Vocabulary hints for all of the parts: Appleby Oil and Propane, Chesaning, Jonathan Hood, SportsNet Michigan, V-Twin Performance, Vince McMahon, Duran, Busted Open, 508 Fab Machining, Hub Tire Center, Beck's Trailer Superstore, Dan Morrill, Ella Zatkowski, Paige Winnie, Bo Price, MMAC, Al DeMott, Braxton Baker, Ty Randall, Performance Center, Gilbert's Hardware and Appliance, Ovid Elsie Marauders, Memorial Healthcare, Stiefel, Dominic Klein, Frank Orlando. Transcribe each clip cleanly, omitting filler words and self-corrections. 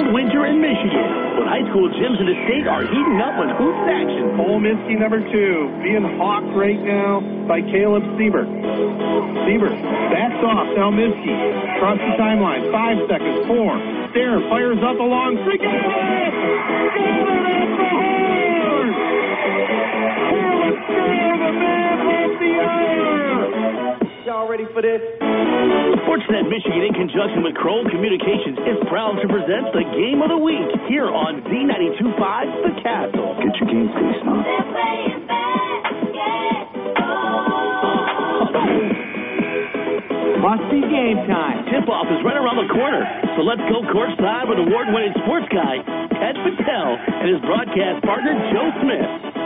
cold winter in Michigan, but high school gyms in the state are heating up with hoops action. Ole Minsky number 2, being hawked right now by Caleb Siebert. Siebert backs off, now Minsky across the timeline, 5 seconds, 4. Stair fires up along, freaking it! Got it at the horn! Caleb Stair, the man with the iron! Y'all ready for this? Sportsnet Michigan, in conjunction with Kroll Communications, is proud to present the Game of the Week here on Z92.5 The Castle. Get your game face on. They're playing basketball. Must be game time. Tip-off is right around the corner, so let's go courtside with award-winning sports guy Ted Patel and his broadcast partner Joe Smith.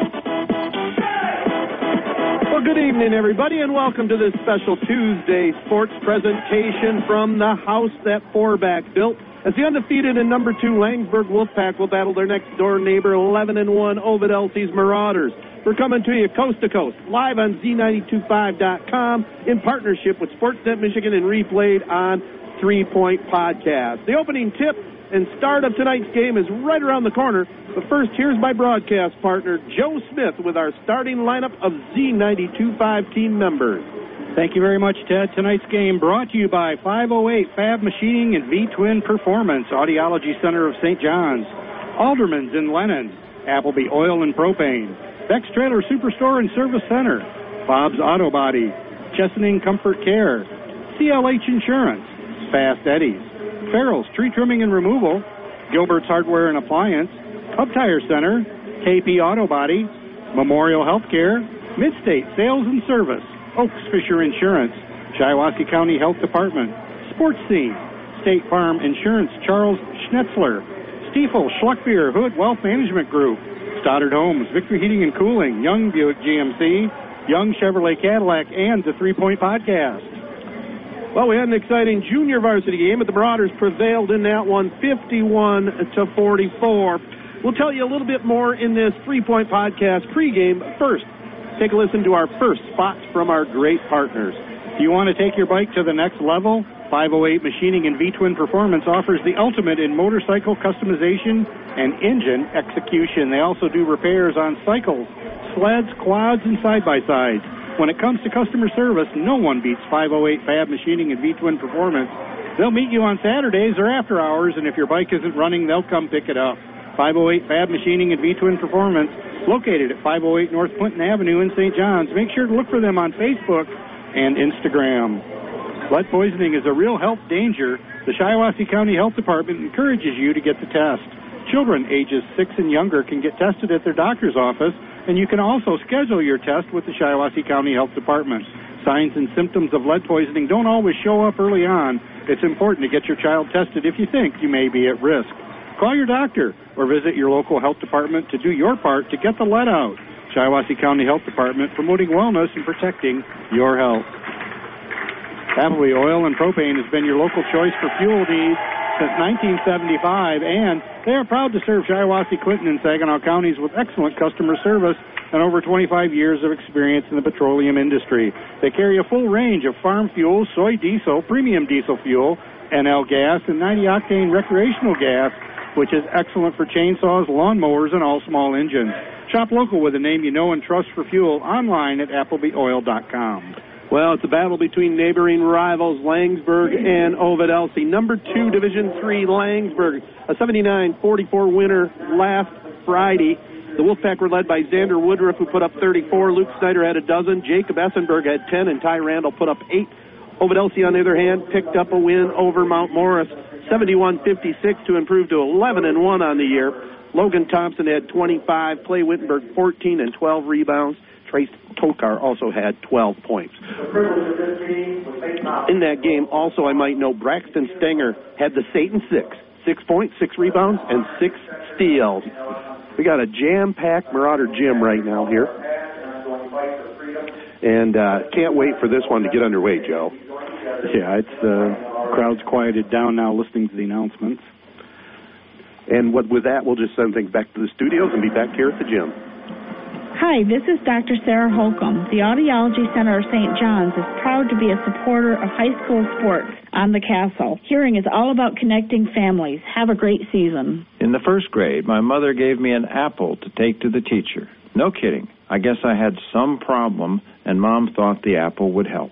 Well, good evening, everybody, and welcome to this special Tuesday sports presentation from the house that Fourback built, as the undefeated and number 2 Laingsburg Wolfpack will battle their next-door neighbor, 11-1 Ovid Elsie's Marauders. We're coming to you coast to coast, live on Z925.com, in partnership with Sportsnet Michigan and replayed on 3 Point Podcast. The opening tip and start of tonight's game is right around the corner. But first, here's my broadcast partner, Joe Smith, with our starting lineup of Z92.5 team members. Thank you very much, Ted. Tonight's game brought to you by 508 Fab Machining and V-Twin Performance, Audiology Center of St. John's, Alderman's and Lennon's, Appleby Oil and Propane, Beck's Trailer Superstore and Service Center, Bob's Auto Body, Chesaning Comfort Care, CLH Insurance, Fast Eddie's, Ferrell's Tree Trimming and Removal, Gilbert's Hardware and Appliance, Hub Tire Center, KP Auto Body, Memorial Healthcare, Mid-State Sales and Service, Oaks Fisher Insurance, Shiawassee County Health Department, Sports Scene, State Farm Insurance, Charles Schnetzler, Stiefel, Schluckbeer, Hood Wealth Management Group, Stoddard Homes, Victory Heating and Cooling, Young Buick GMC, Young Chevrolet Cadillac, and the 3 Point Podcast. Well, we had an exciting junior varsity game, but the Marauders prevailed in that one, 51-44. We'll tell you a little bit more in this 3 Point Podcast pregame. First, take a listen to our first spots from our great partners. If you want to take your bike to the next level, 508 Machining and V-Twin Performance offers the ultimate in motorcycle customization and engine execution. They also do repairs on cycles, sleds, quads, and side-by-sides. When it comes to customer service, no one beats 508 Fab Machining and V-Twin Performance. They'll meet you on Saturdays or after hours, and if your bike isn't running, they'll come pick it up. 508 Fab Machining and V-Twin Performance, located at 508 North Clinton Avenue in St. John's. Make sure to look for them on Facebook and Instagram. Lead poisoning is a real health danger. The Shiawassee County Health Department encourages you to get the test. Children ages 6 and younger can get tested at their doctor's office, and you can also schedule your test with the Shiawassee County Health Department. Signs and symptoms of lead poisoning don't always show up early on. It's important to get your child tested if you think you may be at risk. Call your doctor or visit your local health department to do your part to get the lead out. Shiawassee County Health Department, promoting wellness and protecting your health. Appleby Oil and Propane has been your local choice for fuel needs since 1975, and they are proud to serve Shiawassee, Clinton, and Saginaw counties with excellent customer service and over 25 years of experience in the petroleum industry. They carry a full range of farm fuel, soy diesel, premium diesel fuel, NL gas, and 90-octane recreational gas, which is excellent for chainsaws, lawnmowers, and all small engines. Shop local with a name you know and trust for fuel online at applebyoil.com. Well, it's a battle between neighboring rivals Laingsburg and Ovid Elsie. Number 2, Division 3, Laingsburg, a 79-44 winner last Friday. The Wolfpack were led by Xander Woodruff, who put up 34. Luke Snyder had a dozen. Jake Esenberg had 10, and Ty Randall put up 8. Ovid Elsie, on the other hand, picked up a win over Mount Morris, 71-56, to improve to 11-1 on the year. Logan Thompson had 25, Clay Wittenberg 14 and 12 rebounds. Trace Tokar also had 12 points. In that game, also, I might know, Braxton Stenger had the Satan 6, 6 points, 6 rebounds, and 6 steals. We got a jam-packed Marauder gym right now here. And can't wait for this one to get underway, Joe. Yeah, it's crowd's quieted down now listening to the announcements. And with that, we'll just send things back to the studios and be back here at the gym. Hi, this is Dr. Sarah Holcomb. The Audiology Center of St. John's is proud to be a supporter of high school sports on the Castle. Hearing is all about connecting families. Have a great season. In the first grade, my mother gave me an apple to take to the teacher. No kidding. I guess I had some problem, and Mom thought the apple would help.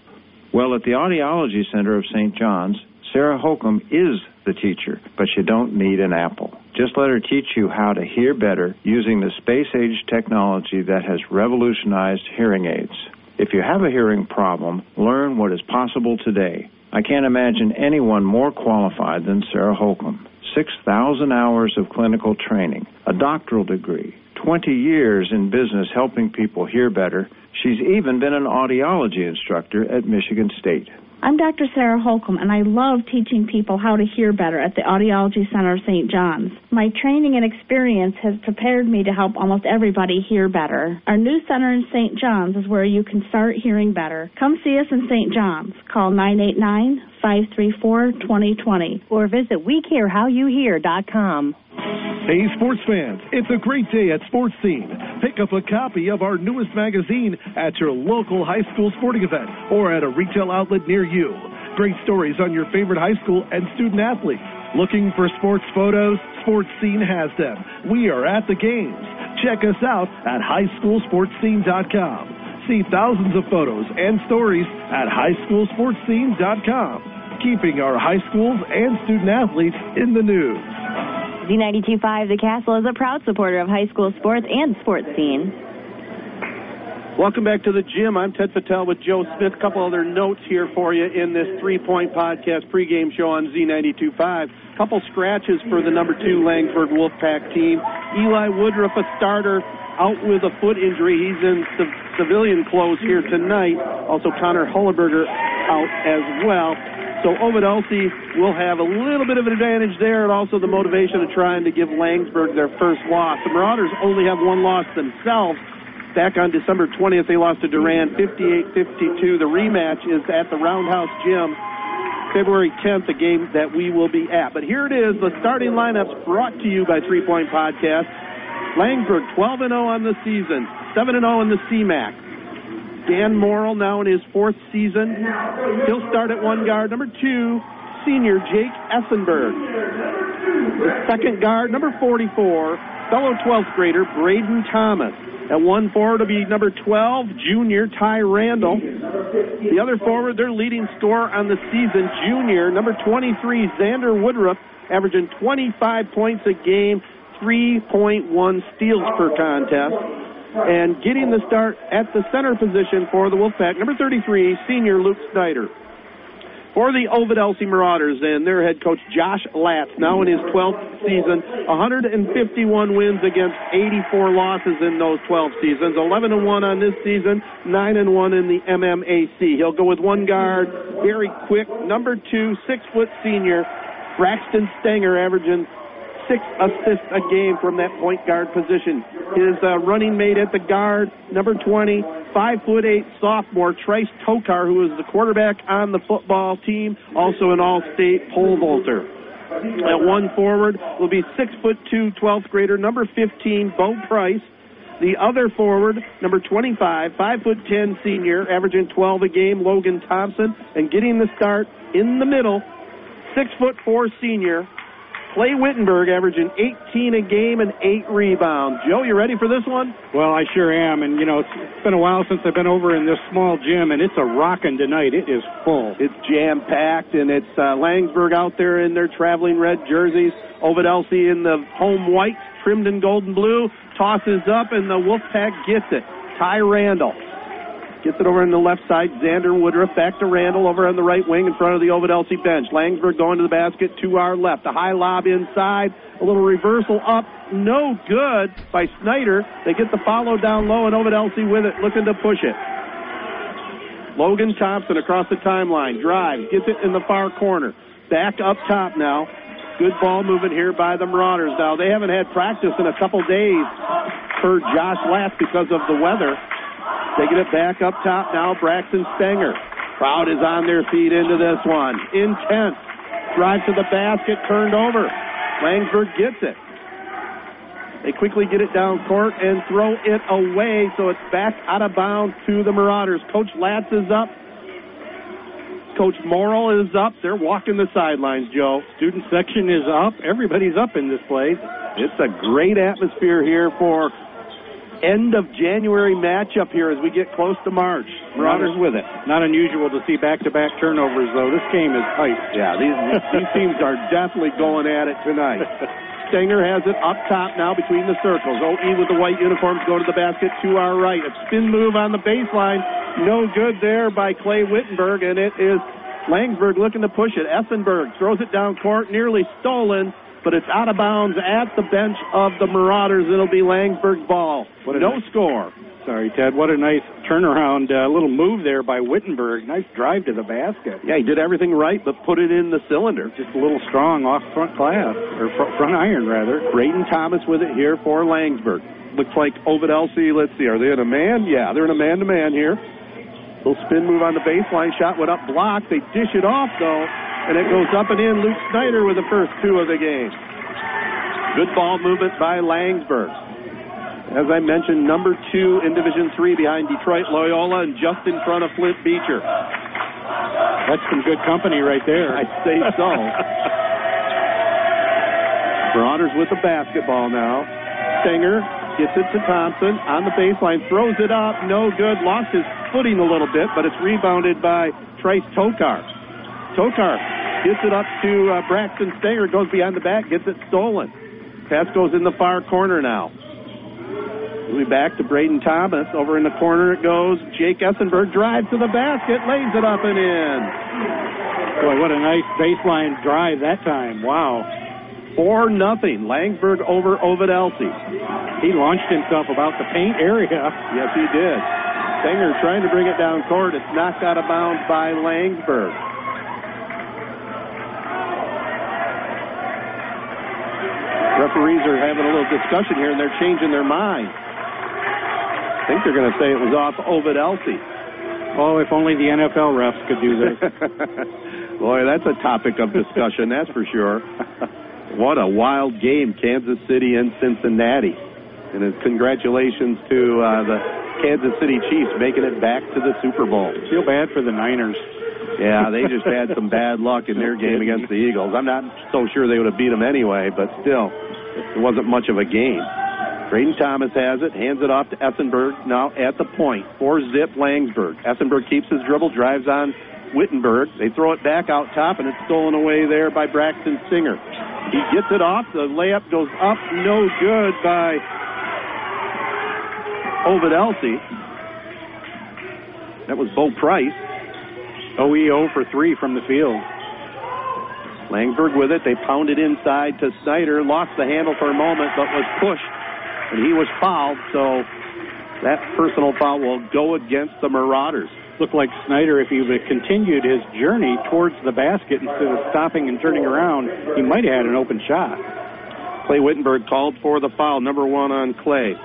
Well, at the Audiology Center of St. John's, Sarah Holcomb is the teacher, but you don't need an apple. Just let her teach you how to hear better using the space-age technology that has revolutionized hearing aids. If you have a hearing problem, learn what is possible today. I can't imagine anyone more qualified than Sarah Holcomb. 6,000 hours of clinical training, a doctoral degree, 20 years in business helping people hear better. She's even been an audiology instructor at Michigan State. I'm Dr. Sarah Holcomb, and I love teaching people how to hear better at the Audiology Center of St. John's. My training and experience has prepared me to help almost everybody hear better. Our new center in St. John's is where you can start hearing better. Come see us in St. John's. Call 989-534-2020 or visit WeCareHowYouHear.com. Hey, sports fans, it's a great day at Sports Scene. Pick up a copy of our newest magazine at your local high school sporting event or at a retail outlet near you. Great stories on your favorite high school and student athletes. Looking for sports photos? Sports Scene has them. We are at the games. Check us out at highschoolsportscene.com. See thousands of photos and stories at highschoolsportscene.com. Keeping our high schools and student athletes in the news. Z92.5 The Castle is a proud supporter of high school sports and Sports Scene. Welcome back to the gym. I'm Ted Fattel with Joe Smith. A couple other notes here for you in this 3 Point Podcast pregame show on Z92.5. Couple scratches for the number 2 Laingsburg Wolfpack team. Eli Woodruff, a starter, out with a foot injury. He's in civilian clothes here tonight. Also, Connor Hulleberger out as well. So Ovid Elsie will have a little bit of an advantage there, and also the motivation of trying to give Laingsburg their first loss. The Marauders only have one loss themselves. Back on December 20th, they lost to Durand 58-52. The rematch is at the Roundhouse Gym, February 10th, a game that we will be at. But here it is, the starting lineups brought to you by 3 Point Podcast. Laingsburg 12-0 on the season, 7-0 in the CMAC. Dan Morrill now in his fourth season. He'll start at one guard. Number 2, senior Jake Esenberg. The second guard, number 44, fellow 12th grader Braden Thomas. At one forward will be number 12, junior Ty Randall. The other forward, their leading scorer on the season, junior, number 23, Xander Woodruff, averaging 25 points a game, 3.1 steals per contest. And getting the start at the center position for the Wolfpack, number 33, senior Luke Snyder. For the Ovid Elsie Marauders, and their head coach Josh Latz, now in his 12th season, 151 wins against 84 losses in those 12 seasons, 11-1 on this season, 9-1 in the MMAC. He'll go with one guard, very quick, number 2, 6-foot senior, Braxton Stenger, averaging 6 assists a game from that point guard position. His running mate at the guard, number 20, 5'8" sophomore Trace Tokar, who is the quarterback on the football team, also an all-state pole vaulter. At one forward will be 6'2", 12th grader, number 15, Bo Price. The other forward, number 25, 5'10", senior, averaging 12 a game, Logan Thompson, and getting the start in the middle, 6'4", senior Clay Wittenberg, averaging 18 a game and 8 rebounds. Joe, you ready for this one? Well, I sure am. And, you know, it's been a while since I've been over in this small gym, and it's a rockin' tonight. It is full. It's jam-packed, and it's Laingsburg out there in their traveling red jerseys. Ovid Elsie in the home whites, trimmed in gold and blue, tosses up, and the Wolfpack gets it. Ty Randall gets it over on the left side. Xander Woodruff back to Randall over on the right wing in front of the Ovid Elsie bench. Laingsburg going to the basket to our left. A high lob inside. A little reversal up. No good by Snyder. They get the follow down low, and Ovid Elsie with it, looking to push it. Logan Thompson across the timeline. Drives. Gets it in the far corner. Back up top now. Good ball movement here by the Marauders. Now, they haven't had practice in a couple days for Josh Latz because of the weather. Taking it back up top now, Braxton Stenger. Crowd is on their feet into this one. Intense. Drive to the basket, turned over. Laingsburg gets it. They quickly get it down court and throw it away, so it's back out of bounds to the Marauders. Coach Latz is up. Coach Morrill is up. They're walking the sidelines, Joe. Student section is up. Everybody's up in this place. It's a great atmosphere here for end of January matchup here as we get close to March. Marauders with it. Not unusual to see back-to-back turnovers, though. This game is tight. Yeah, these teams are definitely going at it tonight. Stenger has it up top now between the circles. O.E. with the white uniforms go to the basket to our right. A spin move on the baseline. No good there by Clay Wittenberg, and it is Laingsburg looking to push it. Esenberg throws it down court, nearly stolen, but it's out of bounds at the bench of the Marauders. It'll be Laingsburg's ball. No score. Sorry, Ted. What a nice turnaround, little move there by Wittenberg. Nice drive to the basket. Yeah, he did everything right, but put it in the cylinder. Just a little strong off front glass, or front iron, rather. Braden Thomas with it here for Laingsburg. Looks like Ovid Elsie. Let's see, are they in a man? Yeah, they're in a man-to-man here. Little spin move on the baseline. Shot went up blocked. They dish it off, though, and it goes up and in. Luke Snyder with the first two of the game. Good ball movement by Laingsburg. As I mentioned, number two in Division III behind Detroit Loyola and just in front of Flint Beecher. That's some good company right there. I'd say so. Marauders with the basketball now. Stenger gets it to Thompson on the baseline, throws it up, no good, lost his footing a little bit, but it's rebounded by Trace Tokar. Tokar gets it up to Braxton Stenger, goes behind the back, gets it stolen. Pass goes in the far corner now. We'll be back to Braden Thomas. Over in the corner it goes. Jake Esenberg drives to the basket, lays it up and in. Boy, what a nice baseline drive that time. Wow. 4-0. Laingsburg over Ovid Elsie. He launched himself about the paint area. Yes, he did. Stenger trying to bring it down court. It's knocked out of bounds by Laingsburg. Referees are having a little discussion here, and they're changing their mind. I think they're going to say it was off Ovid Elsie. Oh, if only the NFL refs could do this. Boy, that's a topic of discussion, that's for sure. What a wild game, Kansas City and Cincinnati. And congratulations to the Kansas City Chiefs making it back to the Super Bowl. Feel bad for the Niners. Yeah, they just had some bad luck in their game against the Eagles. I'm not so sure they would have beat them anyway, but still, it wasn't much of a game. Braden Thomas has it, hands it off to Esenberg, now at the point. 4-zip Laingsburg. Esenberg keeps his dribble, drives on Wittenberg. They throw it back out top, and it's stolen away there by Braxton Stenger. He gets it off. The layup goes up. No good by Ovid Elsie. That was Bo Price. OEO for 3 from the field. Laingsburg with it. They pound it inside to Snyder. Lost the handle for a moment, but was pushed. And he was fouled, so that personal foul will go against the Marauders. Looked like Snyder, if he would have continued his journey towards the basket instead of stopping and turning around, he might have had an open shot. Clay Wittenberg called for the foul, number 1 on Clay.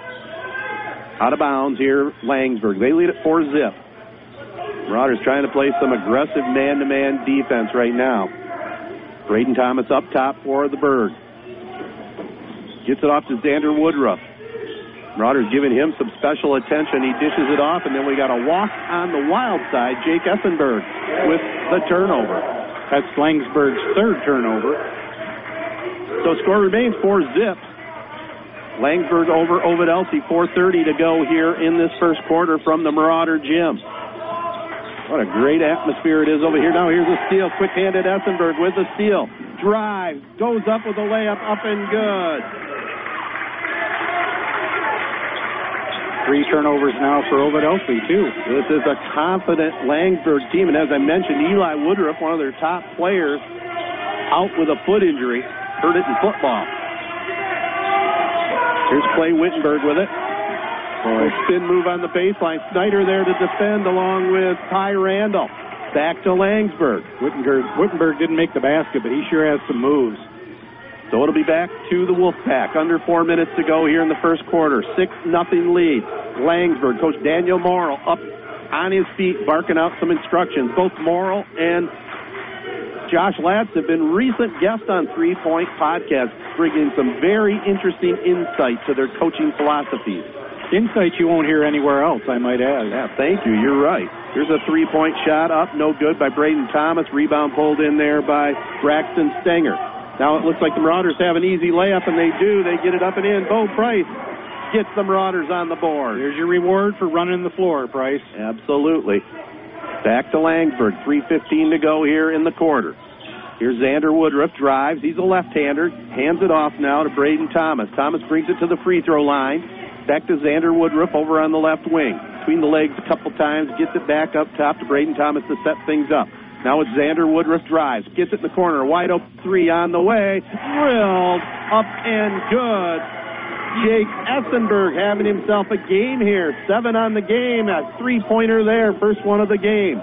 Out of bounds here, Laingsburg. They lead it 4-zip. Marauders trying to play some aggressive man-to-man defense right now. Braden Thomas up top for the Berg. Gets it off to Xander Woodruff. Marauders giving him some special attention. He dishes it off, and then we got a walk on the wild side. Jake Esenberg with the turnover. That's Laingsburg's third turnover. So score remains 4-zip. Laingsburg over Ovid Elsie. 4:30 to go here in this first quarter from the Marauder gym. What a great atmosphere it is over here. Now here's a steal. Quick-handed Esenberg with the steal. Drive. Goes up with a layup. Up and good. 3 turnovers now for Ovid Elsie, too. This is a confident Laingsburg team, and as I mentioned, Eli Woodruff, one of their top players, out with a foot injury. Hurt it in football. Here's Clay Wittenberg with it. Boy. Spin move on the baseline. Snyder there to defend along with Ty Randall. Back to Laingsburg. Wittenberg didn't make the basket, but he sure has some moves. So it'll be back to the Wolfpack. Under 4 minutes to go here in the first quarter. 6-0 lead. Laingsburg. Coach Daniel Morrill up on his feet, barking out some instructions. Both Morrill and Josh Latz have been recent guests on 3 Point Podcast, bringing some very interesting insight to their coaching philosophies. Insights you won't hear anywhere else, I might add. Yeah, thank you. You're right. Here's a three-point shot up, no good by Braden Thomas. Rebound pulled in there by Braxton Stenger. Now it looks like the Marauders have an easy layup, and they do. They get it up and in. Bo Price gets the Marauders on the board. There's your reward for running the floor, Price. Absolutely. Back to Laingsburg. 3:15 to go here in the quarter. Here's Xander Woodruff, drives. He's a left-hander. Hands it off now to Braden Thomas. Thomas brings it to the free throw line. Back to Xander Woodruff over on the left wing. Between the legs a couple times, gets it back up top to Braden Thomas to set things up. Now it's Xander Woodruff, drives, gets it in the corner, wide open three on the way, drilled, up and good. Jake Esenberg having himself a game here, 7 on the game, a three-pointer there, first one of the game.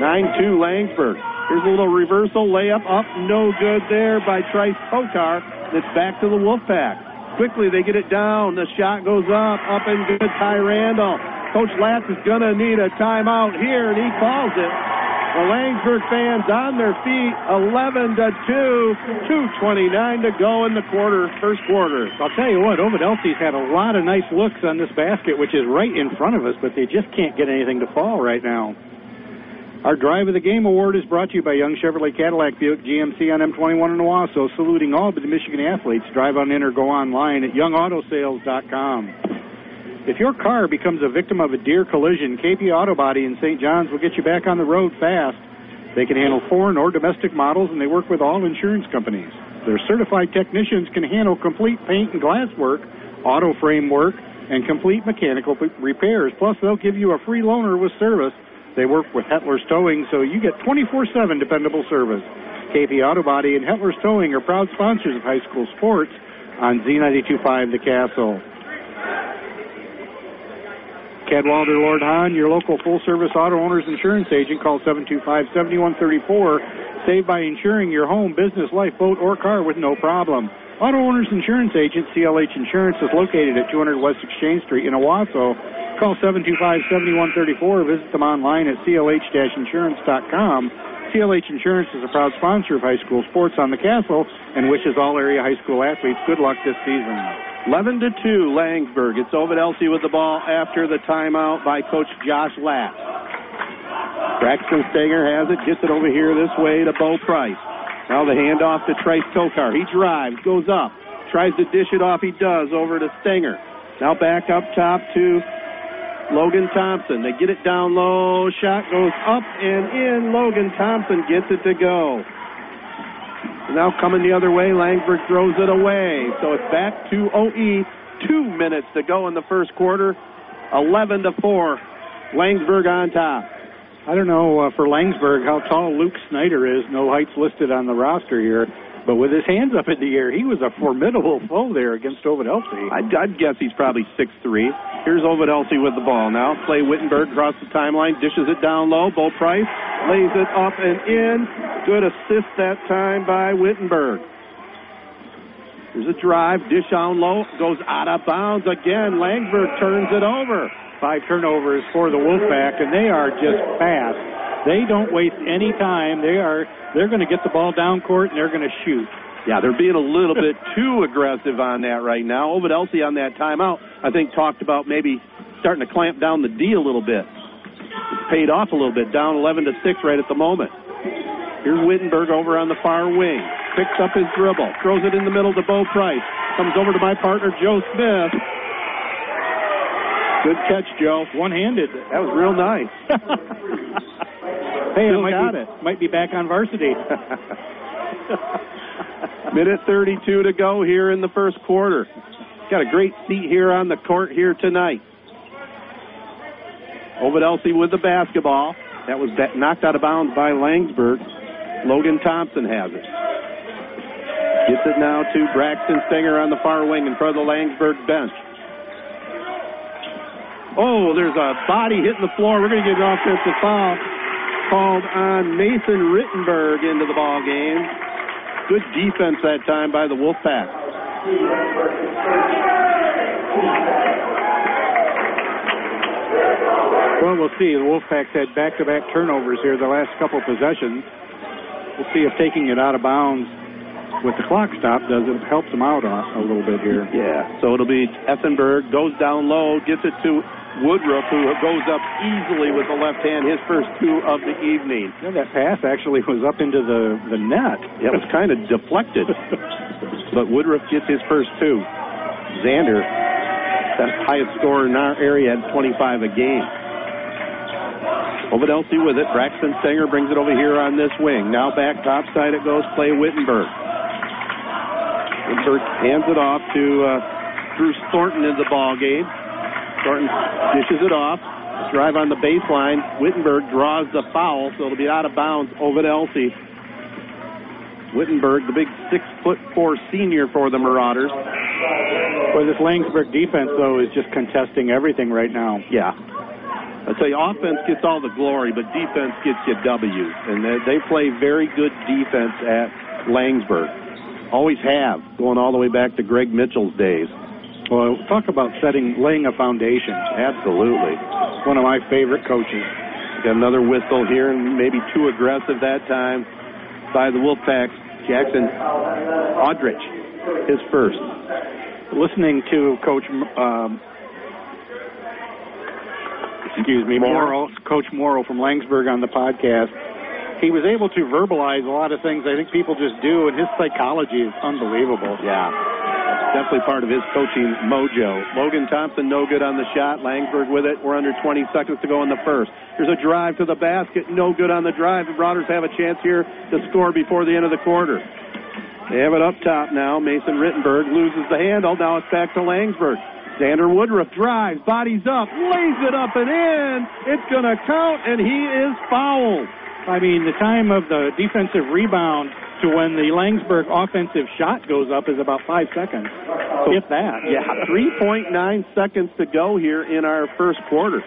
9-2 Laingsburg. Here's a little reversal, layup up, no good there by Trace Tokar. It's back to the Wolfpack. Quickly, they get it down. The shot goes up. Up and good, Ty Randall. Coach Latz is going to need a timeout here, and he calls it. The Laingsburg fans on their feet, 11-2, 2:29 to go in the quarter, first quarter. I'll tell you what, Ovid Elsie's had a lot of nice looks on this basket, which is right in front of us, but they just can't get anything to fall right now. Our Drive of the Game award is brought to you by Young Chevrolet Cadillac Buick GMC on M21 in Owasso, saluting all but the Michigan athletes. Drive on in or go online at youngautosales.com. If your car becomes a victim of a deer collision, KP Auto Body in St. John's will get you back on the road fast. They can handle foreign or domestic models, and they work with all insurance companies. Their certified technicians can handle complete paint and glass work, auto frame work, and complete mechanical repairs. Plus, they'll give you a free loaner with service. They work with Hetler's Towing, so you get 24/7 dependable service. KP Auto Body and Hetler's Towing are proud sponsors of high school sports on Z92.5 The Castle. Cadwalader Lord Hahn, your local full-service auto owner's insurance agent. Call 725-7134. Save by insuring your home, business, life, boat, or car with no problem. Auto Owners Insurance Agent, CLH Insurance, is located at 200 West Exchange Street in Owasso. Call 725-7134 or visit them online at clh-insurance.com. CLH Insurance is a proud sponsor of high school sports on the Castle and wishes all area high school athletes good luck this season. 11-2, Laingsburg. It's Ovid Elsie with the ball after the timeout by Coach Josh Latz. Braxton Stenger has it, gets it over here this way to Bo Price. Now the handoff to Trace Tokar. He drives, goes up, tries to dish it off. He does, over to Stenger. Now back up top to Logan Thompson. They get it down low. Shot goes up and in. Logan Thompson gets it to go. Now coming the other way, Laingsburg throws it away. So it's back to OE. 2 minutes to go in the first quarter. 11-4. Laingsburg on top. I don't know for Laingsburg how tall Luke Snyder is. No heights listed on the roster here. But with his hands up in the air, he was a formidable foe there against Ovid Elsie. I'd guess he's probably 6'3". Here's Ovid Elsie with the ball now. Clay Wittenberg across the timeline, dishes it down low. Bo Price lays it up and in. Good assist that time by Wittenberg. Here's a drive, dish down low, goes out of bounds again. Laingsburg turns it over. 5 turnovers for the Wolfpack, and they are just fast. They don't waste any time. They're going to get the ball down court, and they're going to shoot. Yeah, they're being a little bit too aggressive on that right now. Ovid Elsie on that timeout, I think, talked about maybe starting to clamp down the D a little bit. It's paid off a little bit, down 11-6 right at the moment. Here's Wittenberg over on the far wing. Picks up his dribble, throws it in the middle to Bo Price. Comes over to my partner, Joe Smith. Good catch, Joe. One-handed. That was real nice. Hey, might be back on varsity. Minute 32 to go here in the first quarter. Got a great seat here on the court here tonight. Ovid Elsie with the basketball. That was knocked out of bounds by Laingsburg. Logan Thompson has it. Gets it now to Braxton Stenger on the far wing in front of the Laingsburg bench. Oh, there's a body hitting the floor. We're going to get an offensive foul. Called on Nathan Rittenberg into the ball game. Good defense that time by the Wolfpack. Well, we'll see. The Wolfpack's had back-to-back turnovers here the last couple possessions. We'll see if taking it out of bounds with the clock stop does it helps them out a little bit here. Yeah, so it'll be Esenberg goes down low, gets it to Woodruff, who goes up easily with the left hand, his first two of the evening. And that pass actually was up into the net. It was kind of deflected. But Woodruff gets his first two. Xander, that's highest scorer in our area, at 25 a game. Ovid Elsie with it. Braxton Stenger brings it over here on this wing. Now back topside it goes, Clay Wittenberg. Wittenberg hands it off to Bruce Thornton in the ball game. Thornton dishes it off. Drive on the baseline. Wittenberg draws the foul, so it'll be out of bounds. Ovid Elsie. Wittenberg, the big 6'4" senior for the Marauders. Well, this Laingsburg defense, though, is just contesting everything right now. Yeah. I'll tell you, offense gets all the glory, but defense gets you W's. And they play very good defense at Laingsburg. Always have, going all the way back to Greg Mitchell's days. Well, talk about laying a foundation. Absolutely. One of my favorite coaches. Got another whistle here, and maybe too aggressive that time by the Wolfpacks. Jackson Aldrich, his first. Listening to Coach Coach Morrill from Laingsburg on the podcast, he was able to verbalize a lot of things I think people just do, and his psychology is unbelievable. Yeah, that's definitely part of his coaching mojo. Logan Thompson, no good on the shot. Laingsburg with it. We're under 20 seconds to go in the first. There's a drive to the basket. No good on the drive. The Marauders have a chance here to score before the end of the quarter. They have it up top now. Mason Rittenberg loses the handle. Now it's back to Laingsburg. Xander Woodruff drives, bodies up, lays it up and in. It's going to count, and he is fouled. I mean, the time of the defensive rebound to when the Laingsburg offensive shot goes up is about 5 seconds, if that. Yeah, 3.9 seconds to go here in our first quarter.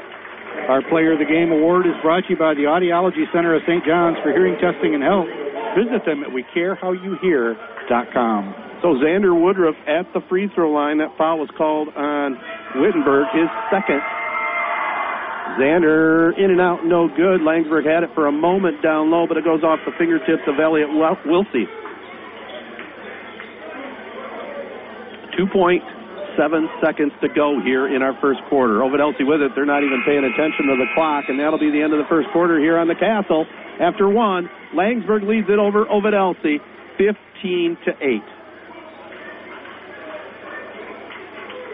Our Player of the Game award is brought to you by the Audiology Center of St. John's for Hearing, Testing, and Health. Visit them at wecarehowyouhear.com. So Xander Woodruff at the free throw line. That foul was called on Wittenberg, his second. Xander in and out, no good. Laingsburg had it for a moment down low, but it goes off the fingertips of Elliot Wilsey. 2.7 seconds to go here in our first quarter. Ovid Elsie with it. They're not even paying attention to the clock, and that'll be the end of the first quarter here on the Castle. After one, Laingsburg leads it over Ovid Elsie, 15-8.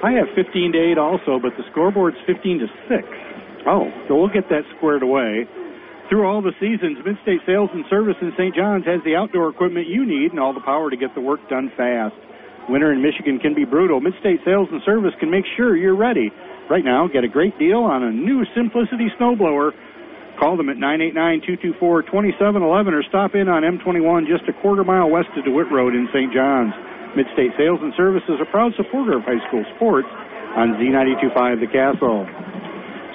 I have 15-8 also, but the scoreboard's 15-6. Oh, so we'll get that squared away. Through all the seasons, Mid-State Sales and Service in St. John's has the outdoor equipment you need and all the power to get the work done fast. Winter in Michigan can be brutal. Mid-State Sales and Service can make sure you're ready. Right now, get a great deal on a new Simplicity snowblower. Call them at 989-224-2711 or stop in on M21 just a quarter mile west of DeWitt Road in St. John's. Mid-State Sales and Service is a proud supporter of high school sports on Z92.5 The Castle.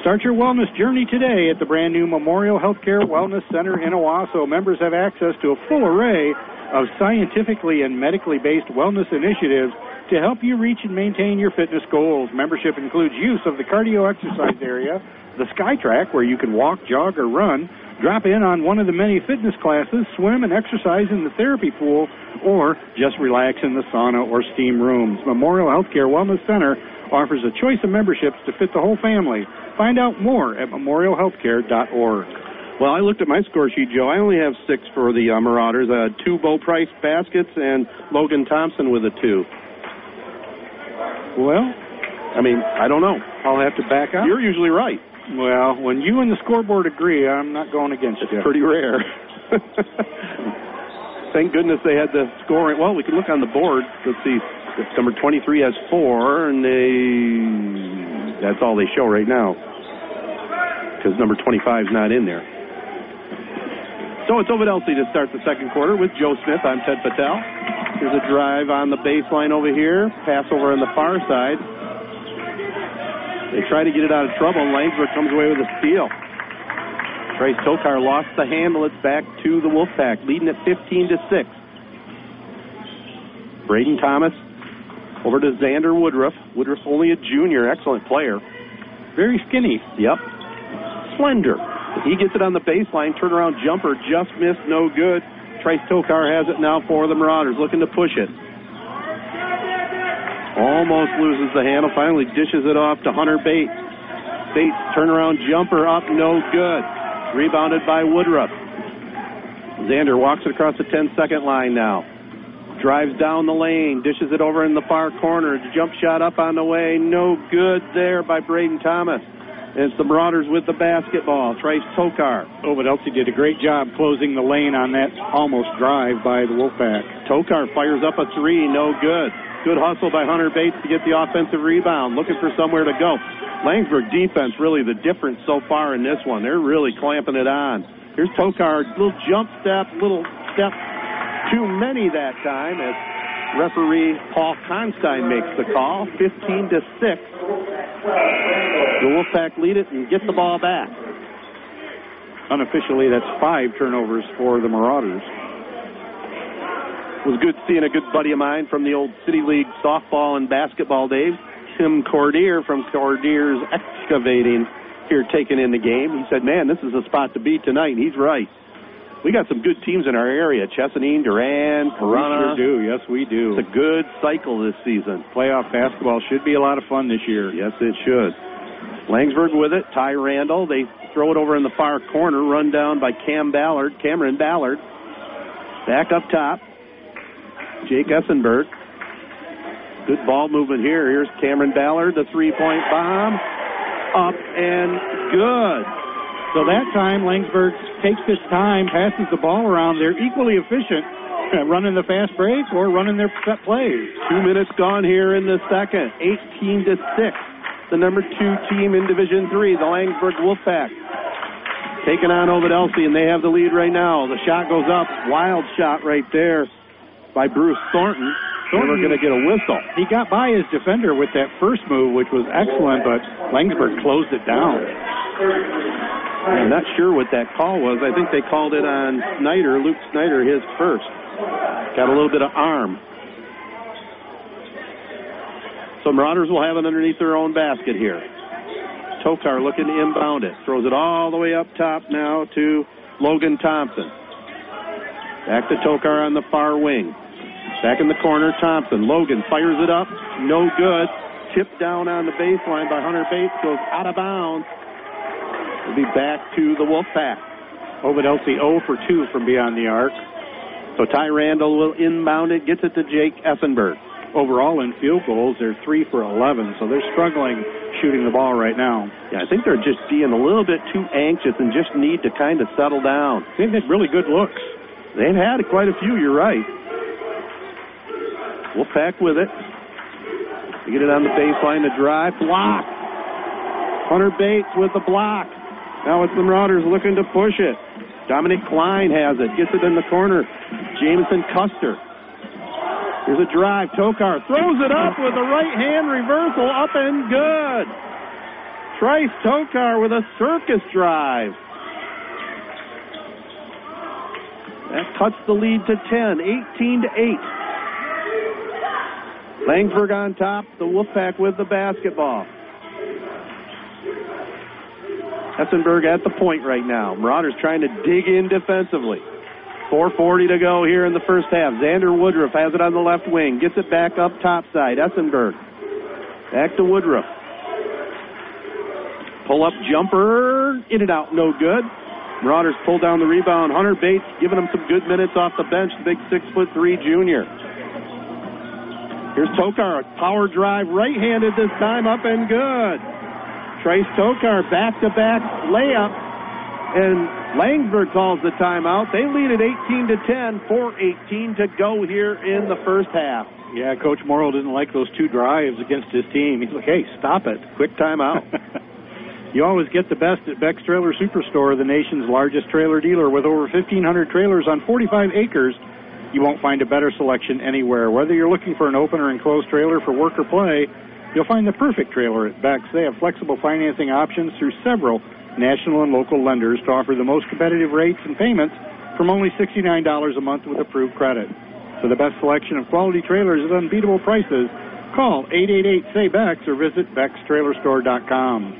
Start your wellness journey today at the brand new Memorial Healthcare Wellness Center in Owasso. Members have access to a full array of scientifically and medically based wellness initiatives to help you reach and maintain your fitness goals. Membership includes use of the cardio exercise area, the SkyTrack, where you can walk, jog, or run, drop in on one of the many fitness classes, swim and exercise in the therapy pool, or just relax in the sauna or steam rooms. Memorial Healthcare Wellness Center offers a choice of memberships to fit the whole family. Find out more at memorialhealthcare.org. Well, I looked at my score sheet, Joe. I only have 6 for the Marauders, 2 Bo Price baskets, and Logan Thompson with a 2. Well, I mean, I don't know. I'll have to back up. You're usually right. Well, when you and the scoreboard agree, I'm not going against you. It's pretty rare. Thank goodness they had the scoring. Well, we can look on the board. Let's see. Number 23 has 4, and that's all they show right now because number 25 is not in there. So it's Ovid Elsie to start the second quarter with Joe Smith. I'm Ted Patel. Here's a drive on the baseline over here. Pass over on the far side. They try to get it out of trouble, and Laingsburg comes away with a steal. Trace Tokar lost the handle. It's back to the Wolfpack, leading at 15-6. Braden Thomas over to Xander Woodruff. Woodruff's only a junior, excellent player. Very skinny. Yep. Slender. He gets it on the baseline. Turnaround jumper just missed, no good. Trace Tokar has it now for the Marauders, looking to push it. Almost loses the handle, finally dishes it off to Hunter Bates. Bates turnaround jumper up, no good. Rebounded by Woodruff. Xander walks it across the 10-second line now. Drives down the lane, dishes it over in the far corner. Jump shot up on the way, no good there by Braden Thomas. And it's the Marauders with the basketball. Trace Tokar. Ovid Elsie did a great job closing the lane on that almost drive by the Wolfpack. Tokar fires up a three, no good. Good hustle by Hunter Bates to get the offensive rebound, looking for somewhere to go. Laingsburg defense really the difference so far in this one. They're really clamping it on. Here's Tokar, little jump step, little step too many that time as referee Paul Constein makes the call. 15-6. The Wolfpack lead it and get the ball back. Unofficially, that's 5 turnovers for the Marauders. It was good seeing a good buddy of mine from the old City League softball and basketball days, Tim Cordier from Cordier's Excavating, here taking in the game. He said, man, this is a spot to be tonight. He's right. We got some good teams in our area. Chesaning, Duran, Corunna. We sure do. Yes, we do. It's a good cycle this season. Playoff basketball should be a lot of fun this year. Yes, it should. Laingsburg with it. Ty Randall. They throw it over in the far corner. Run down by Cameron Ballard. Back up top. Jake Esenberg. Good ball movement here. Here's Cameron Ballard. The three-point bomb. Up and good. So that time, Laingsburg takes his time, passes the ball around. They're equally efficient at running the fast break or running their set plays. 2 minutes gone here in the second. 18-6. The number 2 team in Division 3, the Laingsburg Wolfpack, taking on Ovid Elsie, and they have the lead right now. The shot goes up. Wild shot right there by Bruce Thornton. Thornton, we're going to get a whistle. He got by his defender with that first move, which was excellent, but Laingsburg closed it down. I'm not sure what that call was. I think they called it on Snyder, Luke Snyder, his first. Got a little bit of arm. So Marauders will have it underneath their own basket here. Tokar looking to inbound it. Throws it all the way up top now to Logan Thompson. Back to Tokar on the far wing. Back in the corner, Thompson. Logan fires it up. No good. Tipped down on the baseline by Hunter Bates. Goes out of bounds. Will be back to the Wolfpack. Ovid Elsie 0 for 2 from beyond the arc. So Ty Randall will inbound it, gets it to Jake Esenberg. Overall in field goals, they're 3 for 11, so they're struggling shooting the ball right now. Yeah, I think they're just being a little bit too anxious and just need to kind of settle down. They've had really good looks. They've had quite a few, you're right. Wolfpack with it. They get it on the baseline to drive. Block. Hunter Bates with the block. Now it's the Marauders looking to push it. Dominic Klein has it. Gets it in the corner. Jameson Custer. Here's a drive. Tokar throws it up with a right-hand reversal. Up and good. Trace Tokar with a circus drive. That cuts the lead to 10. 18-8. Laingsburg on top. The Wolfpack with the basketball. Esenberg at the point right now. Marauders trying to dig in defensively. 4:40 to go here in the first half. Xander Woodruff has it on the left wing. Gets it back up topside. Esenberg. Back to Woodruff. Pull-up jumper. In and out. No good. Marauders pull down the rebound. Hunter Bates giving them some good minutes off the bench. Big 6'3" junior. Here's Tokar. Power drive. Right-handed this time. Up and good. Trace Tokar back-to-back layup, and Laingsburg calls the timeout. They lead at 18-10, 4:18 to go here in the first half. Yeah, Coach Morrill didn't like those 2 drives against his team. He's like, hey, stop it. Quick timeout. You always get the best at Beck's Trailer Superstore, the nation's largest trailer dealer with over 1,500 trailers on 45 acres. You won't find a better selection anywhere. Whether you're looking for an open or enclosed trailer for work or play, you'll find the perfect trailer at Beck's. They have flexible financing options through several national and local lenders to offer the most competitive rates and payments from only $69 a month with approved credit. For the best selection of quality trailers at unbeatable prices, call 888-SAY-BECKS or visit BecksTrailerStore.com.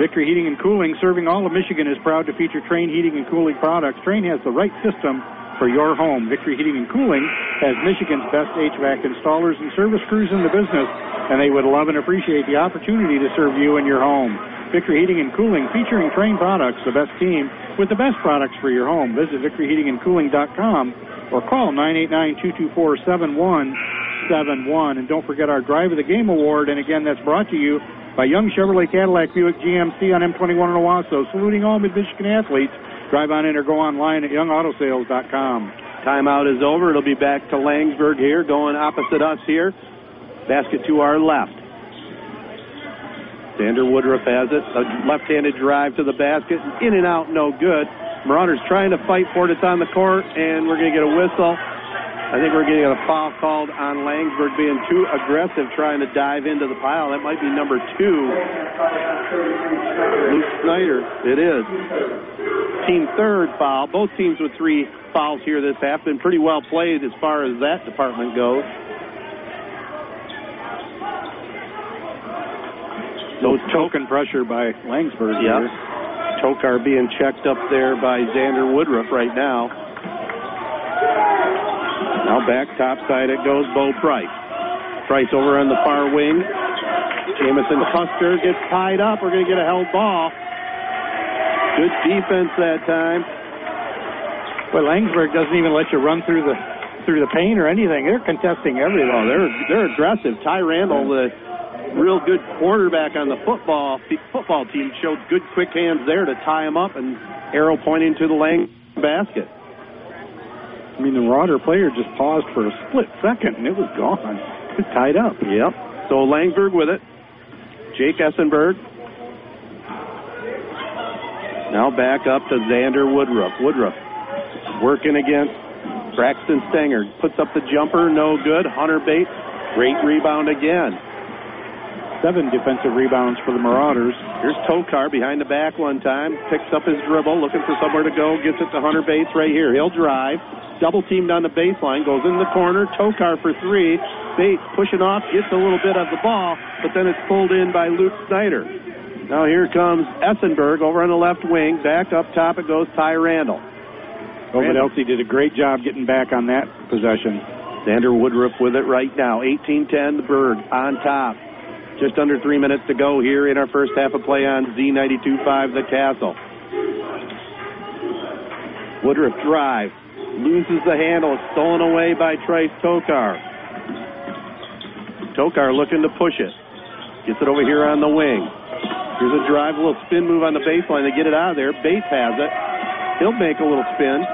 Victory Heating and Cooling, serving all of Michigan, is proud to feature Trane heating and cooling products. Trane has the right system for your home. Victory Heating and Cooling has Michigan's best HVAC installers and service crews in the business, and they would love and appreciate the opportunity to serve you and your home. Victory Heating and Cooling, featuring Trane products, the best team with the best products for your home. Visit victoryheatingandcooling.com or call 989-224-7171. And don't forget our Drive of the Game Award, and again, that's brought to you by Young Chevrolet Cadillac Buick GMC on M21 in Owasso, saluting all Mid-Michigan athletes. Drive on in or go online at youngautosales.com. Timeout is over. It'll be back to Laingsburg here, going opposite us here. Basket to our left. Xander Woodruff has it. A left-handed drive to the basket. In and out, no good. Marauders trying to fight for it. It's on the court, and we're going to get a whistle. I think we're getting a foul called on Laingsburg being too aggressive, trying to dive into the pile. That might be number 2. Luke Snyder, it is. Team third foul. Both teams with 3 fouls here this half. Been pretty well played as far as that department goes. No token pressure by Laingsburg here. Tokar being checked up there by Xander Woodruff right now. Now back, topside it goes, Bo Price. Price over on the far wing. Jamison Custer gets tied up. We're going to get a held ball. Good defense that time. But Laingsburg doesn't even let you run through the paint or anything. They're contesting everything. Oh, they're aggressive. Ty Randall, the real good quarterback on the football team, showed good quick hands there to tie him up, and arrow pointing to the Laingsburg basket. I mean, the Marauder player just paused for a split second, and it was gone. It's tied up. Yep. So Laingsburg with it. Jake Esenberg. Now back up to Xander Woodruff. Woodruff working against Braxton Stenger. Puts up the jumper. No good. Hunter Bates. Great rebound again. 7 defensive rebounds for the Marauders. Here's Tokar behind the back one time. Picks up his dribble. Looking for somewhere to go. Gets it to Hunter Bates right here. He'll drive. Double-teamed on the baseline, goes in the corner. Tokar for 3. Bates pushing off, gets a little bit of the ball, but then it's pulled in by Luke Snyder. Now here comes Esenberg over on the left wing. Back up top it goes Ty Randall. Ovid Elsie did a great job getting back on that possession. Xander Woodruff with it right now. 18-10, the Berg on top. Just under 3 minutes to go here in our first half of play on Z92.5, the Castle. Woodruff drive. Loses the handle. It's stolen away by Trace Tokar. Tokar looking to push it. Gets it over here on the wing. Here's a drive, a little spin move on the baseline. They get it out of there. Bates has it. He'll make a little spin.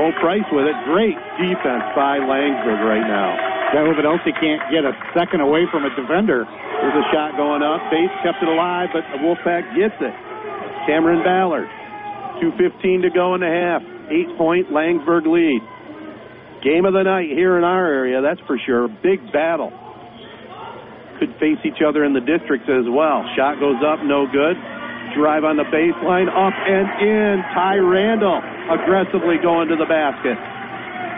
Bo Price with it. Great defense by Laingsburg right now. That Ovid Elsie can't get a second away from a defender. There's a shot going up. Bates kept it alive, but the Wolfpack gets it. Cameron Ballard. 2:15 to go in the half. 8-point Laingsburg lead. Game of the night here in our area, that's for sure. Big battle. Could face each other in the districts as well. Shot goes up, no good. Drive on the baseline, up and in. Ty Randall aggressively going to the basket.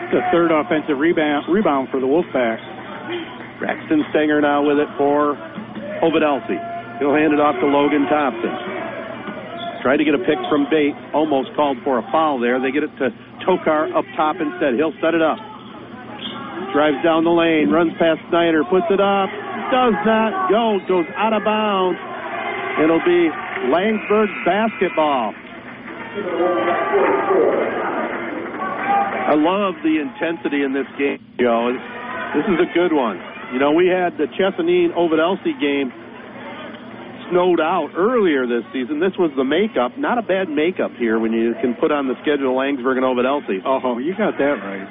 The third offensive rebound for the Wolfpack. Braxton Stenger now with it for Ovid Elsie. He'll hand it off to Logan Thompson. Tried to get a pick from Bates. Almost called for a foul there. They get it to Tokar up top instead. He'll set it up. Drives down the lane. Runs past Snyder. Puts it up. Does not go. Goes out of bounds. It'll be Laingsburg basketball. I love the intensity in this game, Joe. This is a good one. You know, we had the Chesaning Ovid Elsie game snowed out earlier this season. This was the makeup. Not a bad makeup here when you can put on the schedule Laingsburg and Ovid Elsie. Oh, you got that right.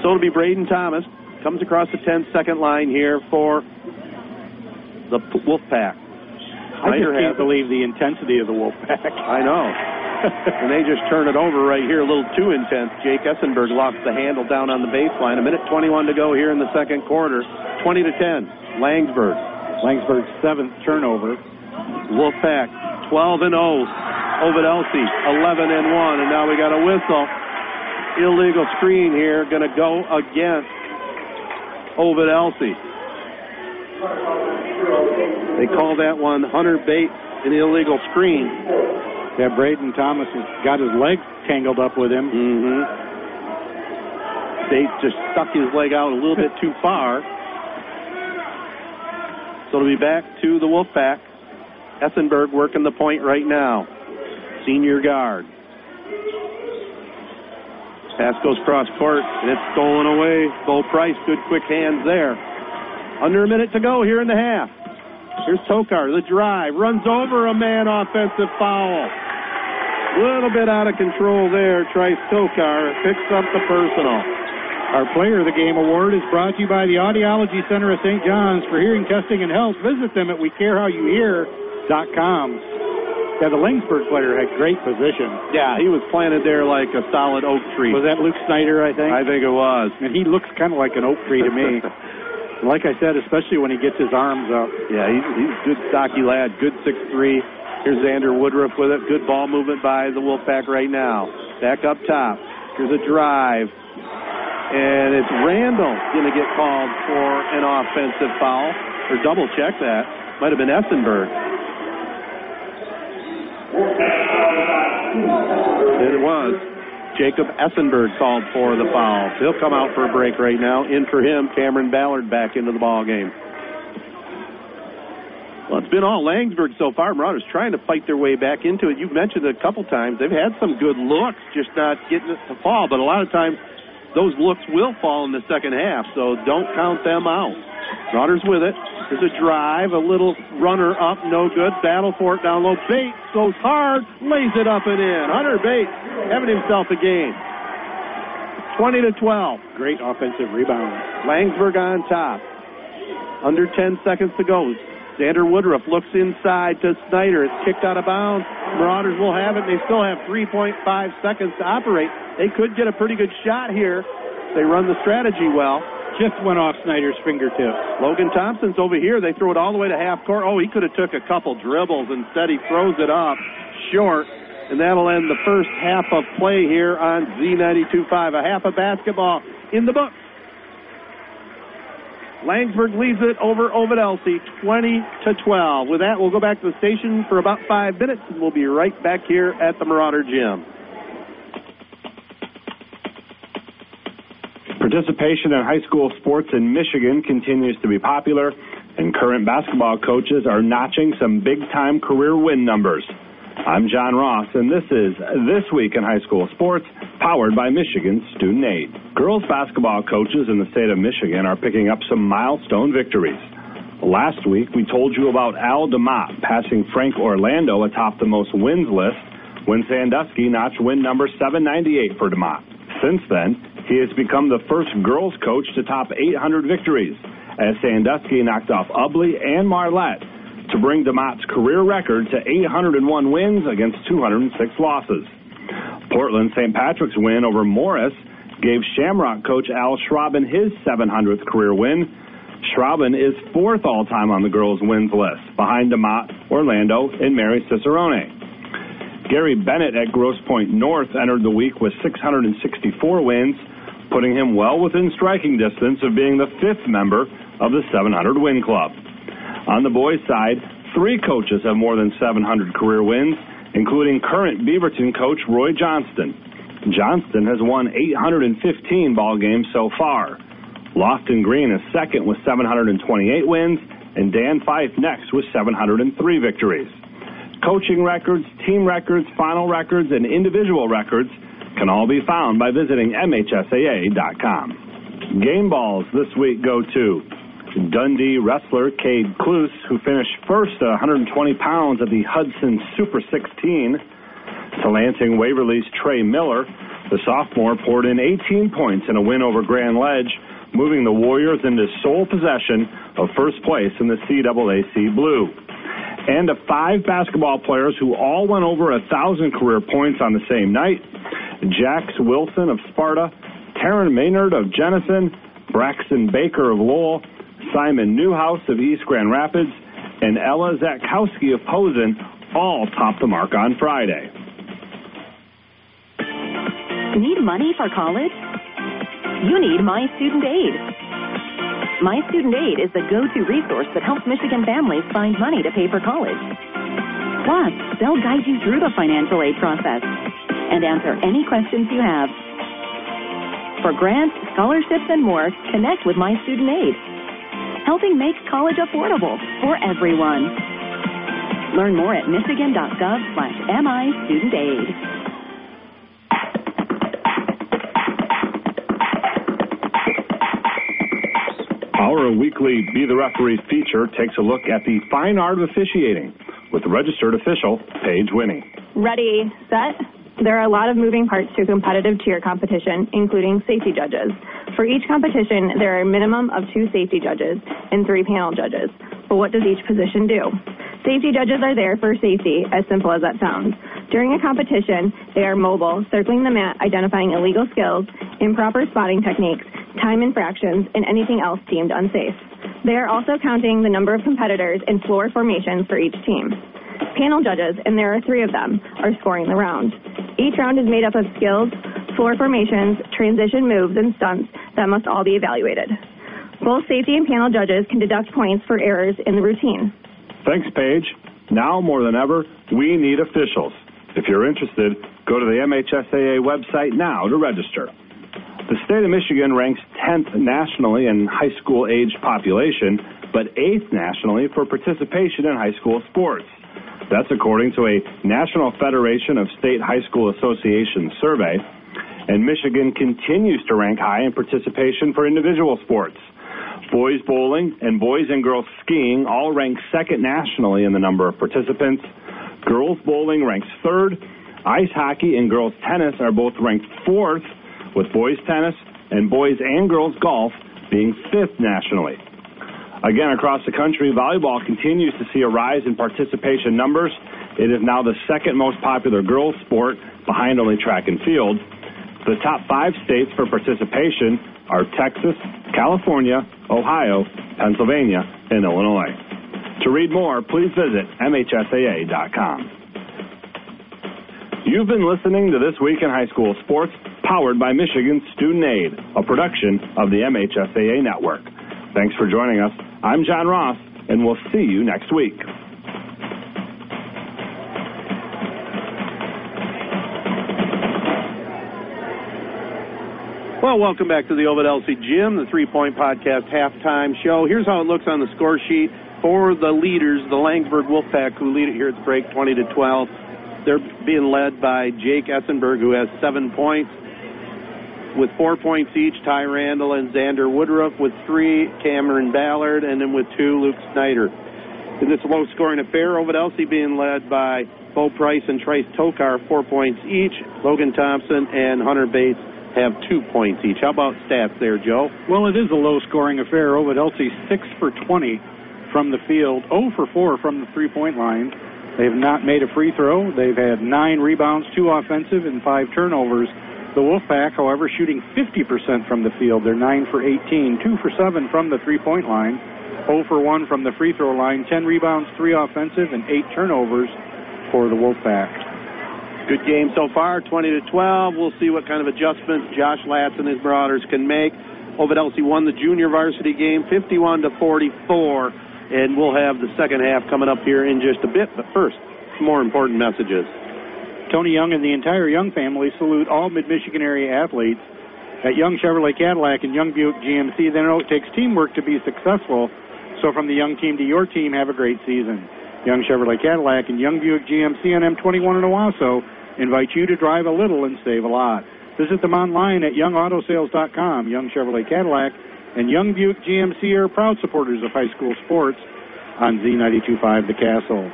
So it'll be Braden Thomas. Comes across the 10-second line here for the Wolfpack. I just can't believe the intensity of the Wolfpack. I know. And they just turn it over right here, a little too intense. Jake Esenberg lost the handle down on the baseline. A minute 21 to go here in the second quarter. 20-10, Laingsburg. Laingsburg's 7th turnover. Wolfpack 12-0. Ovid Elsie 11-1. And now we got a whistle. Illegal screen here. Going to go against Ovid Elsie. They call that one Hunter Bates an illegal screen. Yeah, Braden Thomas has got his legs tangled up with him. Mm-hmm. Bates just stuck his leg out a little bit too far. So it'll be back to the Wolfpack. Esenberg working the point right now. Senior guard. Pass goes cross court, and it's stolen away. Bo Price, good quick hands there. Under a minute to go here in the half. Here's Tokar, the drive, runs over a man, offensive foul. A little bit out of control there. Trace Tokar picks up the personal. Our Player of the Game award is brought to you by the Audiology Center of St. John's for hearing, testing, and health. Visit them at wecarehowyouhear.com. Yeah, the Laingsburg player had great position. Yeah, he was planted there like a solid oak tree. Was that Luke Snyder, I think? I think it was. And he looks kind of like an oak tree to me. Like I said, especially when he gets his arms up. Yeah, he's a good stocky lad, good 6'3". Here's Xander Woodruff with it. Good ball movement by the Wolfpack right now. Back up top. Here's a drive. And it's Randall going to get called for an offensive foul. Or double check that. Might have been Esenberg. It was Jacob Esenberg called for the foul. He'll come out for a break right now. In for him, Cameron Ballard back into the ball game. Well, it's been all Laingsburg so far. Marauders trying to fight their way back into it. You've mentioned it a couple times. They've had some good looks, just not getting it to fall. But a lot of times, those looks will fall in the second half, so don't count them out. Marauders with it. There's a drive, a little runner up, no good. Battle for it down low. Bates goes hard, lays it up and in. Hunter Bates having himself a game. 20-12. Great offensive rebound. Laingsburg on top. Under 10 seconds to go. Xander Woodruff looks inside to Snyder. It's kicked out of bounds. Marauders will have it. They still have 3.5 seconds to operate. They could get a pretty good shot here. They run the strategy well. Just went off Snyder's fingertip. Logan Thompson's over here. They throw it all the way to half court. Oh, he could have took a couple dribbles. Instead, he throws it up short, and that'll end the first half of play here on Z92.5. A half of basketball in the books. Laingsburg leads it over Ovid Elsie, 20-12. With that, we'll go back to the station for about 5 minutes, and we'll be right back here at the Marauder Gym. Participation in high school sports in Michigan continues to be popular, and current basketball coaches are notching some big-time career win numbers. I'm John Ross, and this is This Week in High School Sports, powered by Michigan Student Aid. Girls basketball coaches in the state of Michigan are picking up some milestone victories. Last week, we told you about Al DeMott passing Frank Orlando atop the most wins list when Sandusky notched win number 798 for DeMott. Since then, he has become the first girls coach to top 800 victories, as Sandusky knocked off Ubley and Marlette to bring DeMott's career record to 801 wins against 206 losses. Portland St. Patrick's win over Morris gave Shamrock coach Al Schraben his 700th career win. Schraben is fourth all-time on the girls' wins list, behind DeMott, Orlando, and Mary Cicerone. Gary Bennett at Grosse Pointe North entered the week with 664 wins, putting him well within striking distance of being the fifth member of the 700 win club. On the boys' side, three coaches have more than 700 career wins, including current Beaverton coach Roy Johnston. Johnston has won 815 ball games so far. Lofton Green is second with 728 wins, and Dan Fife next with 703 victories. Coaching records, team records, final records, and individual records can all be found by visiting MHSAA.com. Game balls this week go to Dundee wrestler Cade Kluse, who finished first at 120 pounds at the Hudson Super 16. To Lansing Waverly's Trey Miller, the sophomore, poured in 18 points in a win over Grand Ledge, moving the Warriors into sole possession of first place in the CAAC Blue. And of five basketball players who all went over 1,000 career points on the same night, Jax Wilson of Sparta, Taryn Maynard of Jenison, Braxton Baker of Lowell, Simon Newhouse of East Grand Rapids, and Ella Zatkowski of Posen all topped the mark on Friday. Need money for college? You need My Student Aid. My Student Aid is the go-to resource that helps Michigan families find money to pay for college. Plus, they'll guide you through the financial aid process and answer any questions you have. For grants, scholarships, and more, connect with My Student Aid, helping make college affordable for everyone. Learn more at michigan.gov/MIStudentAid. Our weekly Be the Referee feature takes a look at the fine art of officiating with registered official Paige Winnie. Ready, set. There are a lot of moving parts to competitive cheer competition, including safety judges. For each competition, there are a minimum of 2 safety judges and 3 panel judges. But what does each position do? Safety judges are there for safety, as simple as that sounds. During a competition, they are mobile, circling the mat, identifying illegal skills, improper spotting techniques, time infractions, and anything else deemed unsafe. They are also counting the number of competitors and floor formations for each team. Panel judges, and there are 3 of them, are scoring the round. Each round is made up of skills, floor formations, transition moves, and stunts that must all be evaluated. Both safety and panel judges can deduct points for errors in the routine. Thanks, Paige. Now more than ever, we need officials. If you're interested, go to the MHSAA website now to register. The state of Michigan ranks 10th nationally in high school-aged population, but 8th nationally for participation in high school sports. That's according to a National Federation of State High School Association survey, and Michigan continues to rank high in participation for individual sports. Boys bowling and boys and girls skiing all rank 2nd nationally in the number of participants. Girls bowling ranks 3rd. Ice hockey and girls tennis are both ranked 4th, with boys tennis and boys and girls golf being 5th nationally. Again, across the country, volleyball continues to see a rise in participation numbers. It is now the 2nd most popular girls' sport, behind only track and field. The top 5 states for participation are Texas, California, Ohio, Pennsylvania, and Illinois. To read more, please visit MHSAA.com. You've been listening to This Week in High School Sports, powered by Michigan Student Aid, a production of the MHSAA Network. Thanks for joining us. I'm John Ross, and we'll see you next week. Well, welcome back to the Ovid Elsie Gym, the 3 Point Podcast halftime show. Here's how it looks on the score sheet for the leaders, the Laingsburg Wolfpack, who lead it here at the break 20-12. They're being led by Jake Esenberg, who has 7 points. With 4 points each, Ty Randall and Xander Woodruff. With 3, Cameron Ballard. And then with 2, Luke Snyder. In this low-scoring affair, Ovid Elsie being led by Bo Price and Trace Tokar, 4 points each. Logan Thompson and Hunter Bates have 2 points each. How about stats there, Joe? Well, it is a low-scoring affair. Ovid Elsie 6 for 20 from the field, 0 for 4 from the three-point line. They have not made a free throw. They've had 9 rebounds, 2 offensive, and 5 turnovers. The Wolfpack, however, shooting 50% from the field. They're 9 for 18, 2 for 7 from the three-point line, 0 for 1 from the free throw line, 10 rebounds, 3 offensive, and 8 turnovers for the Wolfpack. Good game so far, 20-12. We'll see what kind of adjustment Josh Latz and his Marauders can make. Ovid Elsie won the junior varsity game 51-44, and we'll have the second half coming up here in just a bit. But first, some more important messages. Tony Young and the entire Young family salute all Mid-Michigan area athletes. At Young Chevrolet Cadillac and Young Buick GMC, they know it takes teamwork to be successful. So from the Young team to your team, have a great season. Young Chevrolet Cadillac and Young Buick GMC on M21 in Owasso invite you to drive a little and save a lot. Visit them online at youngautosales.com. Young Chevrolet Cadillac and Young Buick GMC are proud supporters of high school sports on Z92.5 The Castle.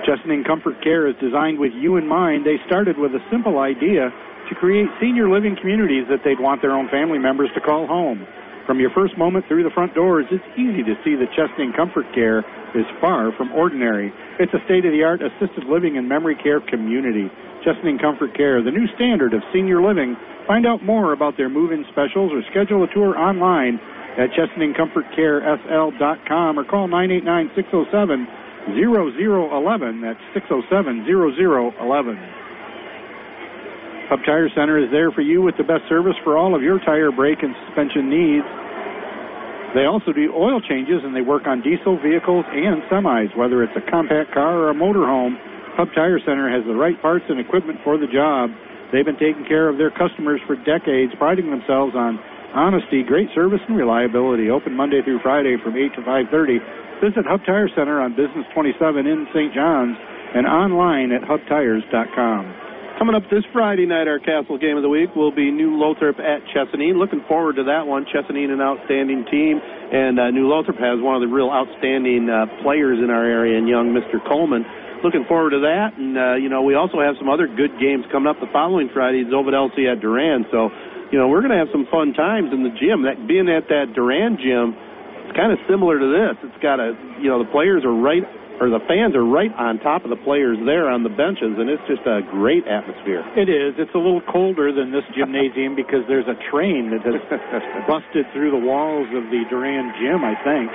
Chesaning Comfort Care is designed with you in mind. They started with a simple idea to create senior living communities that they'd want their own family members to call home. From your first moment through the front doors, it's easy to see that Chesaning Comfort Care is far from ordinary. It's a state-of-the-art assisted living and memory care community. Chesaning Comfort Care, the new standard of senior living. Find out more about their move-in specials or schedule a tour online at ChesaningComfortCareSL.com or call 989-607-0011. 0011. That's 607-0011. Hub Tire Center is there for you with the best service for all of your tire, brake, and suspension needs. They also do oil changes, and they work on diesel vehicles and semis. Whether it's a compact car or a motorhome, Hub Tire Center has the right parts and equipment for the job. They've been taking care of their customers for decades, priding themselves on honesty, great service, and reliability. Open Monday through Friday from 8 to 5:30. Visit Hub Tire Center on Business 27 in St. John's and online at hubtires.com. Coming up this Friday night, our Castle Game of the Week will be New Lothrop at Chesaning. Looking forward to that one. Chesaning, an outstanding team, and New Lothrop has one of the real outstanding players in our area, and young Mr. Coleman. Looking forward to that, and, you know, we also have some other good games coming up the following Friday. It's Ovid Elsie at Duran, so, you know, we're going to have some fun times in the gym. That being at that Duran gym, it's kind of similar to this. It's got a, you know, the players are right, or the fans are right on top of the players there on the benches, and it's just a great atmosphere. It is. It's a little colder than this gymnasium because there's a train that has busted through the walls of the Duran gym, I think.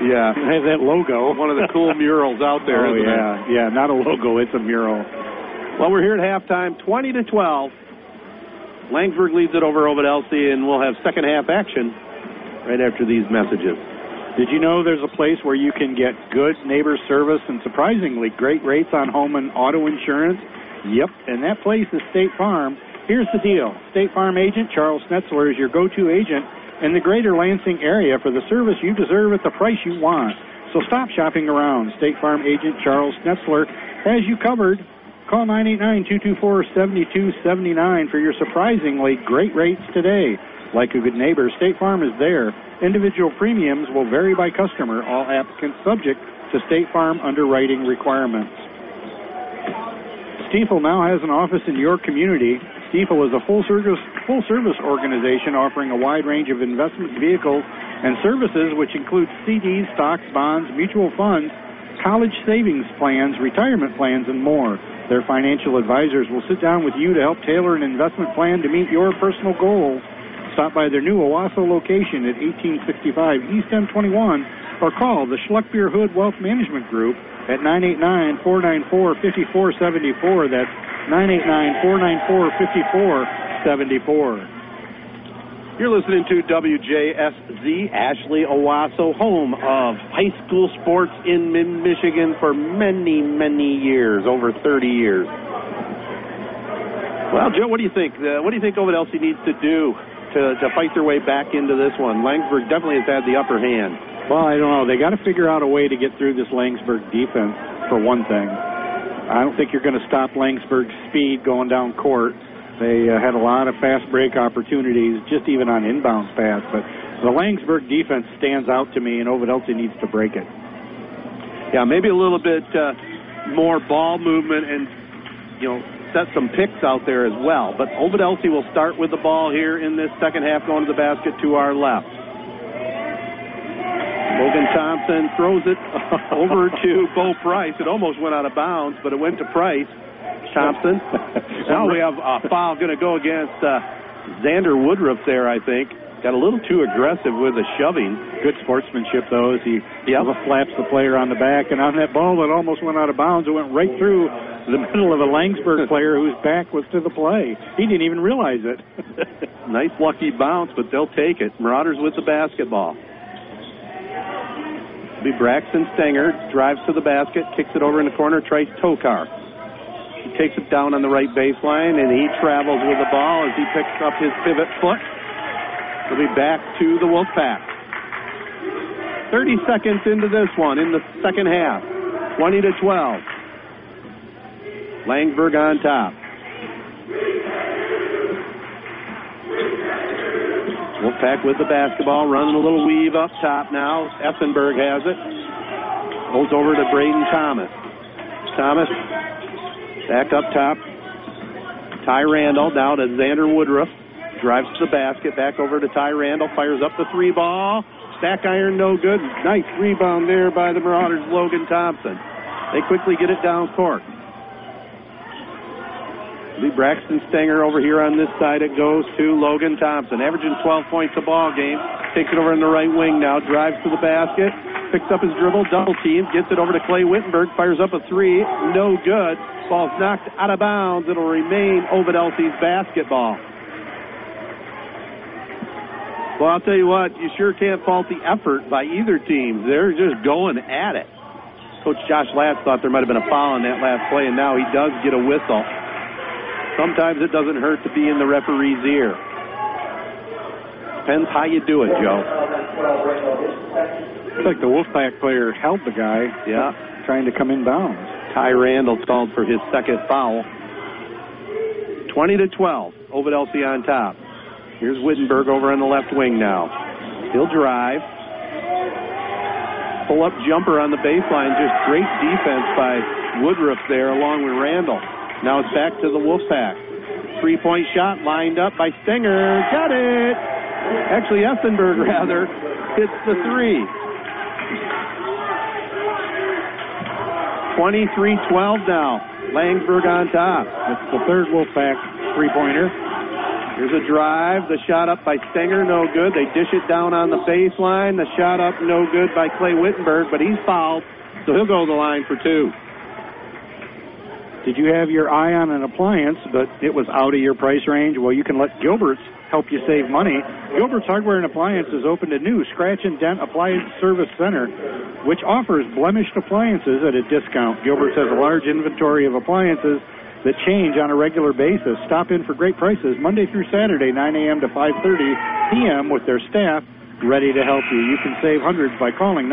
Yeah. It has that logo. One of the cool murals out there, oh, isn't it? Yeah, not a logo, it's a mural. Well, we're here at halftime, 20-12. Laingsburg leads it over Ovid Elsie, and we'll have second-half action right after these messages. Did you know there's a place where you can get good neighbor service and surprisingly great rates on home and auto insurance? Yep, and that place is State Farm. Here's the deal. State Farm agent Charles Schnetzler is your go-to agent in the greater Lansing area for the service you deserve at the price you want. So stop shopping around. State Farm agent Charles Schnetzler has you covered. Call 989-224-7279 for your surprisingly great rates today. Like a good neighbor, State Farm is there. Individual premiums will vary by customer. All applicants subject to State Farm underwriting requirements. Stiefel now has an office in your community. Stiefel is a full service organization offering a wide range of investment vehicles and services, which include CDs, stocks, bonds, mutual funds, college savings plans, retirement plans, and more. Their financial advisors will sit down with you to help tailor an investment plan to meet your personal goals. Stop by their new Owasso location at 1865 East M21 or call the Schluckbeer Hood Wealth Management Group at 989-494-5474. That's 989-494-5474. You're listening to WJSZ, Ashley, Owasso, home of high school sports in Mid-Michigan for many, many years, over 30 years. Well, Joe, what do you think? What do you think Ovid Elsie needs to do to fight their way back into this one? Laingsburg definitely has had the upper hand. Well, I don't know. They got to figure out a way to get through this Laingsburg defense, for one thing. I don't think you're going to stop Laingsburg's speed going down court. They had a lot of fast break opportunities, just even on inbounds pass. But the Laingsburg defense stands out to me, and Ovid Elsie needs to break it. Yeah, maybe a little bit more ball movement and, you know, set some picks out there as well. But Ovid Elsie will start with the ball here in this second half, going to the basket to our left. Logan Thompson throws it over to Bo Price. It almost went out of bounds, but it went to Price. Thompson. Now we have a foul going to go against Xander Woodruff there, I think. Got a little too aggressive with the shoving. Good sportsmanship, though, as he flaps the player on the back. And on that ball that almost went out of bounds, it went right through the middle of a Laingsburg player whose back was to the play. He didn't even realize it. Nice lucky bounce, but they'll take it. Marauders with the basketball. It'll be Braxton Stenger, drives to the basket, kicks it over in the corner, Trace Tokar. He takes it down on the right baseline, and he travels with the ball as he picks up his pivot foot. We'll be back to the Wolfpack. 30 seconds into this one in the second half. 20-12. Laingsburg on top. Wolfpack with the basketball, running a little weave up top now. Esenberg has it. Goes over to Braden Thomas. Thomas back up top. Ty Randall down to Xander Woodruff. Drives to the basket, back over to Ty Randall, fires up the three ball. Stack iron, no good. Nice rebound there by the Marauders, Logan Thompson. They quickly get it down court. The Braxton Stenger over here on this side. It goes to Logan Thompson, averaging 12 points a ball game. Takes it over in the right wing now, drives to the basket, picks up his dribble, double team, gets it over to Clay Wittenberg, fires up a three, no good. Ball's knocked out of bounds. It'll remain Ovid Elsie's basketball. Well, I'll tell you what, you sure can't fault the effort by either team. They're just going at it. Coach Josh Latz thought there might have been a foul on that last play, and now he does get a whistle. Sometimes it doesn't hurt to be in the referee's ear. Depends how you do it, Joe. It's like the Wolfpack player held the guy, yeah, trying to come in bounds. Ty Randall called for his second foul. 20-12, Ovid Elsie on top. Here's Wittenberg over on the left wing now. He'll drive. Pull-up jumper on the baseline. Just great defense by Woodruff there along with Randall. Now it's back to the Wolfpack. Three-point shot lined up by Stenger. Got it! Actually, Esenberg, rather, hits the three. 23-12 now. Laingsburg on top. It's the third Wolfpack three-pointer. Here's a drive. The shot up by Stenger, no good. They dish it down on the baseline. The shot up, no good by Clay Wittenberg, but he's fouled, so he'll go to the line for two. Did you have your eye on an appliance, but it was out of your price range? Well, you can let Gilbert's help you save money. Gilbert's Hardware and Appliances opened a new Scratch and Dent Appliance Service Center, which offers blemished appliances at a discount. Gilbert's has a large inventory of appliances that change on a regular basis. Stop in for great prices Monday through Saturday, 9 a.m. to 5:30 p.m. with their staff ready to help you. You can save hundreds by calling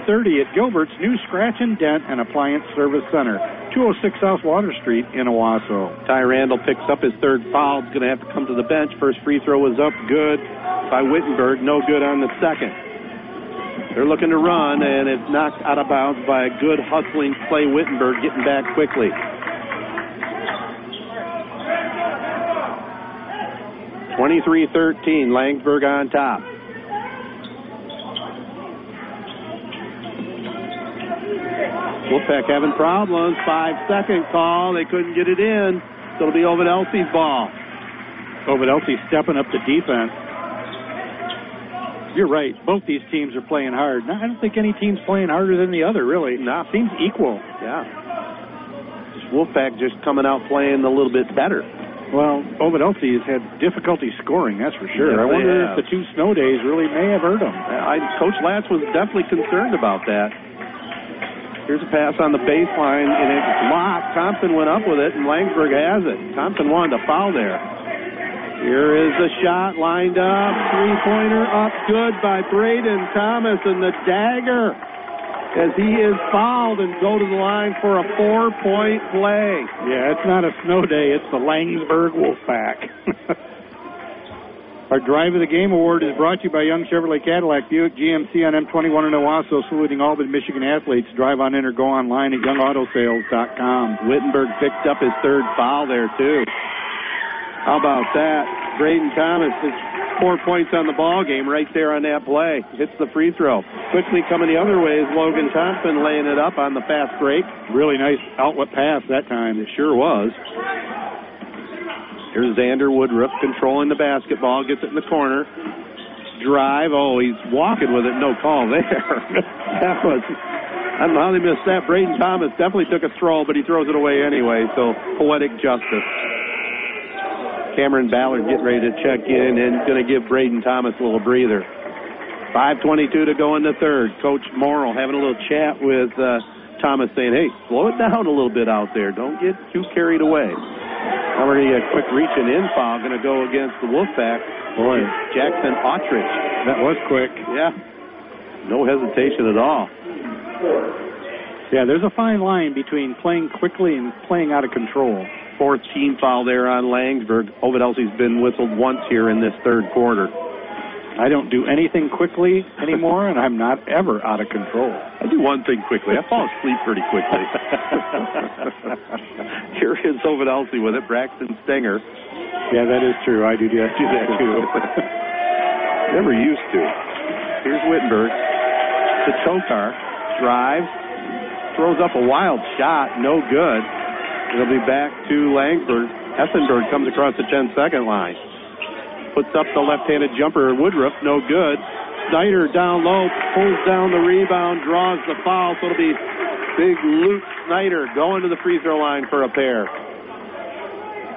989-723-2330 at Gilbert's new Scratch and Dent and Appliance Service Center, 206 South Water Street in Owasso. Ty Randall picks up his third foul. He's going to have to come to the bench. First free throw was up, good by Wittenberg. No good on the second. They're looking to run, and it's knocked out of bounds by a good hustling Clay Wittenberg, getting back quickly. Hey, 23-13, Laingsburg on top. Wolfpack having problems. 5-second call. They couldn't get it in, so it'll be Ovid Elsie's ball. Ovid Elsie stepping up the defense. You're right. Both these teams are playing hard. I don't think any team's playing harder than the other, really. No. Seems equal. Yeah. Just Wolfpack just coming out playing a little bit better. Well, Ovid Elsie has had difficulty scoring, that's for sure. Yeah, I wonder if the two snow days really may have hurt them. Coach Latz was definitely concerned about that. Here's a pass on the baseline, and it's blocked. Thompson went up with it, and Laingsburg has it. Thompson wanted a foul there. Here is the shot lined up. Three-pointer up good by Braden Thomas, and the dagger as he is fouled and go to the line for a four-point play. Yeah, it's not a snow day. It's the Laingsburg Wolfpack. Our Drive of the Game Award is brought to you by Young Chevrolet Cadillac Buick GMC on M21 in Owasso, saluting all but Michigan athletes. Drive on in or go online at youngautosales.com. Wittenberg picked up his third foul there, too. How about that? Braden Thomas is 4 points on the ball game right there on that play. Hits the free throw. Quickly coming the other way is Logan Thompson laying it up on the fast break. Really nice outlet pass that time. It sure was. Here's Xander Woodruff controlling the basketball. Gets it in the corner. Drive. Oh, he's walking with it. No call there. That was... I don't know how they missed that. Braden Thomas definitely took a stroll, but he throws it away anyway. So, poetic justice. Cameron Ballard getting ready to check in and going to give Braden Thomas a little breather. 5:22 to go in the third. Coach Morrill having a little chat with Thomas saying, hey, slow it down a little bit out there. Don't get too carried away. Now we're going to get a quick reach and in foul. Going to go against the Wolfpack. Boy, Jackson Autrich. That was quick. Yeah. No hesitation at all. Yeah, there's a fine line between playing quickly and playing out of control. Fourth team foul there on Laingsburg. Ovid Elsie's been whistled once here in this third quarter. I don't do anything quickly anymore, and I'm not ever out of control. I do one thing quickly. I fall asleep pretty quickly. Here is Ovid Elsie with it, Braxton Stenger. Yeah, that is true. I do that too. Never used to. Here's Wittenberg. To Tokar. Drives. Throws up a wild shot. No good. It'll be back to Laingsburg. Esenberg comes across the 10-second line. Puts up the left-handed jumper. Woodruff, no good. Snyder down low, pulls down the rebound, draws the foul. So it'll be big Luke Snyder going to the free throw line for a pair.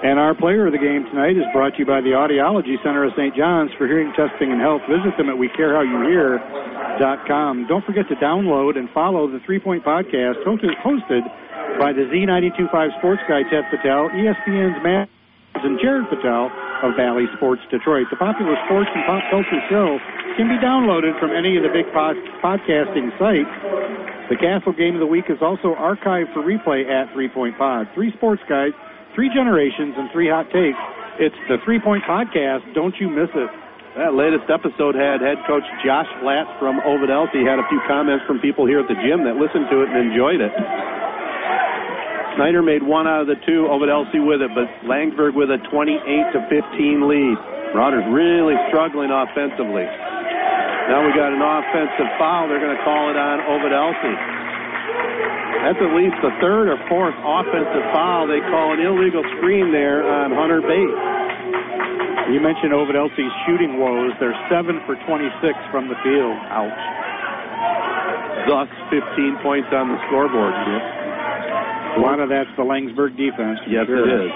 And our player of the game tonight is brought to you by the Audiology Center of St. John's for hearing, testing, and health. Visit them at WeCareHowYouHear.com. Don't forget to download and follow the 3 Point Podcast, hosted by the Z92.5 sports guy Ted Patel, ESPN's Matt, and Jared Patel of Valley Sports Detroit. The popular sports and pop culture show can be downloaded from any of the big podcasting sites. The Castle Game of the Week is also archived for replay at 3 Point Pod. Three sports guys, three generations, and three hot takes. It's the 3 Point Podcast. Don't you miss it. That latest episode had head coach Josh Latz from Ovid Elsie. Had a few comments from people here at the gym that listened to it and enjoyed it. Snyder made one out of the two. Ovid Elsie with it, but Laingsburg with a 28-15 lead. Marauders really struggling offensively. Now we got an offensive foul. They're going to call it on Ovid Elsie. That's at least the third or fourth offensive foul. They call an illegal screen there on Hunter Bates. You mentioned Ovid Elsie's shooting woes. They're 7 for 26 from the field. Ouch. Thus, 15 points on the scoreboard, Chip. A lot of that's the Laingsburg defense. Yes, sure. It is.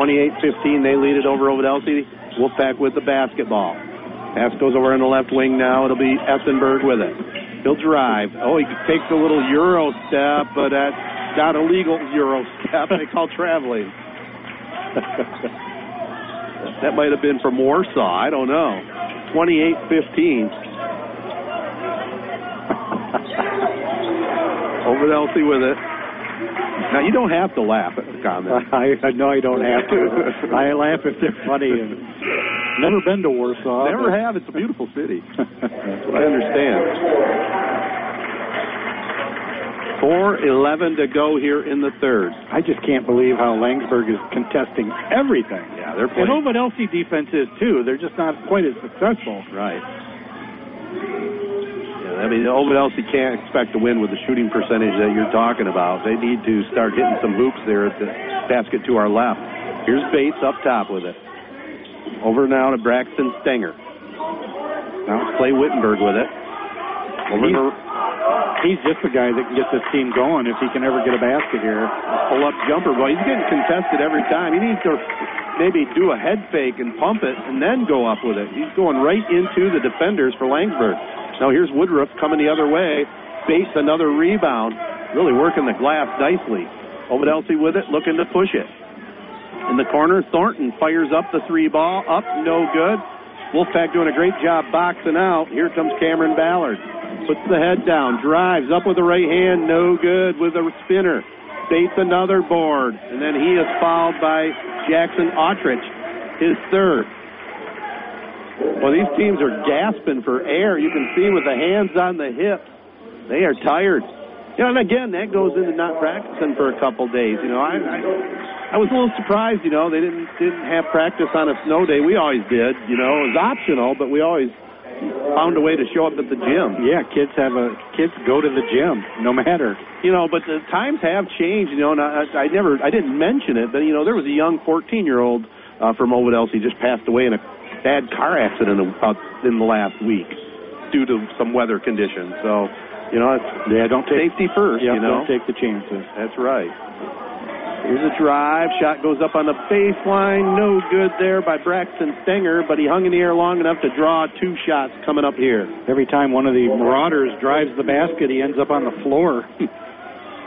28-15, they lead it over Ovid Elsie. Wolfpack with the basketball. Pass goes over in the left wing now. It'll be Esenberg with it. He'll drive. Oh, he takes a little Euro step, but that's not a legal Euro step. They call traveling. That might have been from Warsaw. I don't know. 28-15. Ovid Elsie with it. Now, you don't have to laugh at the comments. I don't have to. I laugh if they're funny. Never been to Warsaw. Never have. It's a beautiful city. That's what I understand. 4:11 to go here in the third. I just can't believe how Laingsburg is contesting everything. Yeah, they're playing. And Ovid Elsie defense is, too. They're just not quite as successful. Right. I mean, Ovid Elsie can't expect to win with the shooting percentage that you're talking about. They need to start hitting some hoops there at the basket to our left. Here's Bates up top with it. Over now to Braxton Stenger. Now Clay Wittenberg with it. He's just the guy that can get this team going if he can ever get a basket here. Pull-up jumper. Well, he's getting contested every time. He needs to maybe do a head fake and pump it and then go up with it. He's going right into the defenders for Laingsburg. Now here's Woodruff coming the other way. Bates, another rebound. Really working the glass nicely. Ovid Elsie with it, looking to push it. In the corner, Thornton fires up the three ball. Up, no good. Wolfpack doing a great job boxing out. Here comes Cameron Ballard. Puts the head down, drives up with the right hand. No good with a spinner. Bates, another board. And then he is fouled by Jackson Autrich, his third. Well, these teams are gasping for air. You can see with the hands on the hips, they are tired. You know, and again, that goes into not practicing for a couple days. You know, I was a little surprised, you know, they didn't have practice on a snow day. We always did, you know. It was optional, but we always found a way to show up at the gym. Yeah, kids go to the gym, no matter. You know, but the times have changed, you know, and I didn't mention it, but, you know, there was a young 14-year-old from Ovid Elsie just passed away in a bad car accident in the last week due to some weather conditions. So, you know, don't take safety first. Yeah, you know, don't take the chances. That's right. Here's a drive. Shot goes up on the baseline. No good there by Braxton Stenger, but he hung in the air long enough to draw two shots coming up here. Every time one of the Marauders drives the basket, he ends up on the floor.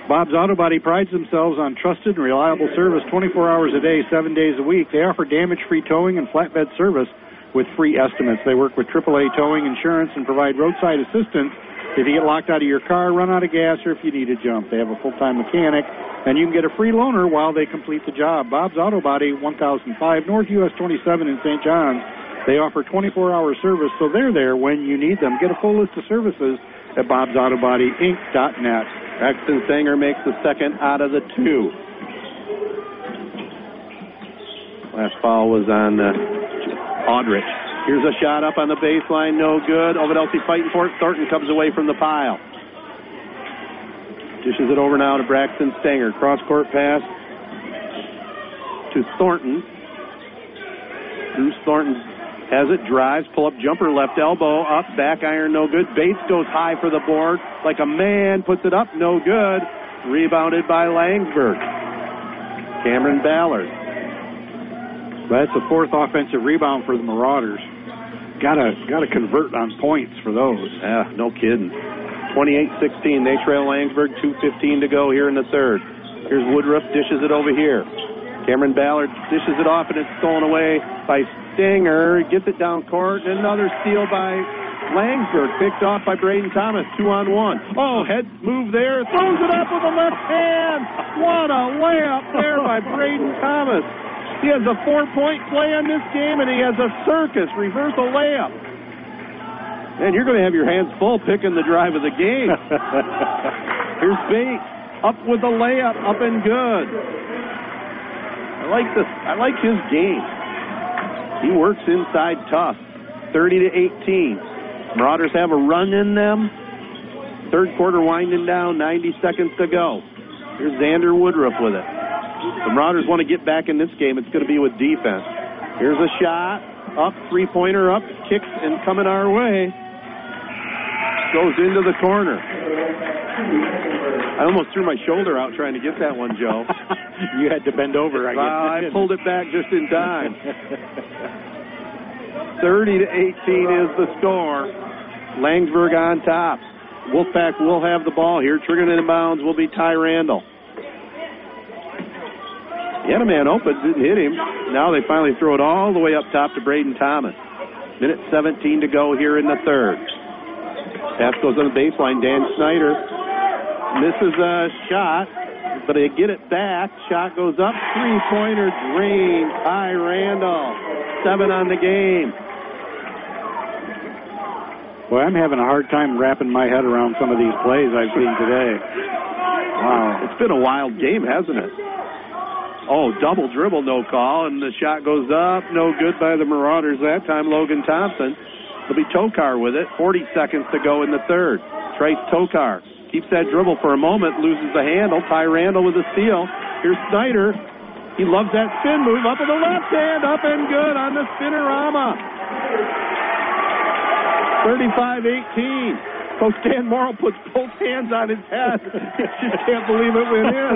Bob's Auto Body prides themselves on trusted and reliable service 24 hours a day, 7 days a week. They offer damage-free towing and flatbed service with free estimates. They work with AAA towing insurance and provide roadside assistance if you get locked out of your car, run out of gas, or if you need a jump. They have a full-time mechanic, and you can get a free loaner while they complete the job. Bob's Auto Body, 1005 North US 27 in St. John's. They offer 24-hour service, so they're there when you need them. Get a full list of services at bobsautobodyinc.net. Braxton Stenger makes the second out of the two. Last foul was on Aldrich. Here's a shot up on the baseline, no good. Ovid Elsie fighting for it. Thornton comes away from the pile. Dishes it over now to Braxton Stenger. Cross-court pass to Thornton. Bruce Thornton has it, drives, pull-up jumper, left elbow, up, back iron, no good. Bates goes high for the board, like a man, puts it up, no good. Rebounded by Laingsburg. Cameron Ballard. That's the fourth offensive rebound for the Marauders. Gotta convert on points for those. Yeah, no kidding. 28-16, they trail Laingsburg, 2:15 to go here in the third. Here's Woodruff, dishes it over here. Cameron Ballard dishes it off, and it's stolen away by Stenger. Gets it down court, and another steal by Laingsburg, picked off by Braden Thomas, 2-on-1. Oh, head move there, throws it up with a left hand. What a layup there by Braden Thomas. He has a 4-point play in this game, and he has a circus reversal layup. And you're going to have your hands full picking the drive of the game. Here's Bates, up with the layup, up and good. I like this. I like his game. He works inside tough. 30-18. Marauders have a run in them. Third quarter winding down, 90 seconds to go. Here's Xander Woodruff with it. The Marauders want to get back in this game. It's going to be with defense. Here's a shot. Up, three-pointer up. Kicks and coming our way. Goes into the corner. I almost threw my shoulder out trying to get that one, Joe. You had to bend over, I guess. I pulled it back just in time. 30-18 is the score. Laingsburg on top. Wolfpack will have the ball here. Triggering inbounds will be Ty Randall. He had a man open, didn't hit him. Now they finally throw it all the way up top to Braden Thomas. Minute 17 to go here in the third. Pass goes on the baseline. Dan Snyder misses a shot, but they get it back. Shot goes up. Three-pointer drained. Ty Randall. 7 on the game. Boy, I'm having a hard time wrapping my head around some of these plays I've seen today. Wow. It's been a wild game, hasn't it? Oh, double dribble, no call, and the shot goes up. No good by the Marauders that time. Logan Thompson. It'll be Tokar with it. 40 seconds to go in the third. Trace Tokar keeps that dribble for a moment, loses the handle. Ty Randall with a steal. Here's Snyder. He loves that spin move. Up with the left hand. Up and good on the spinnerama. 35-18. Coach Dan Morrill puts both hands on his head. You can't believe it went in.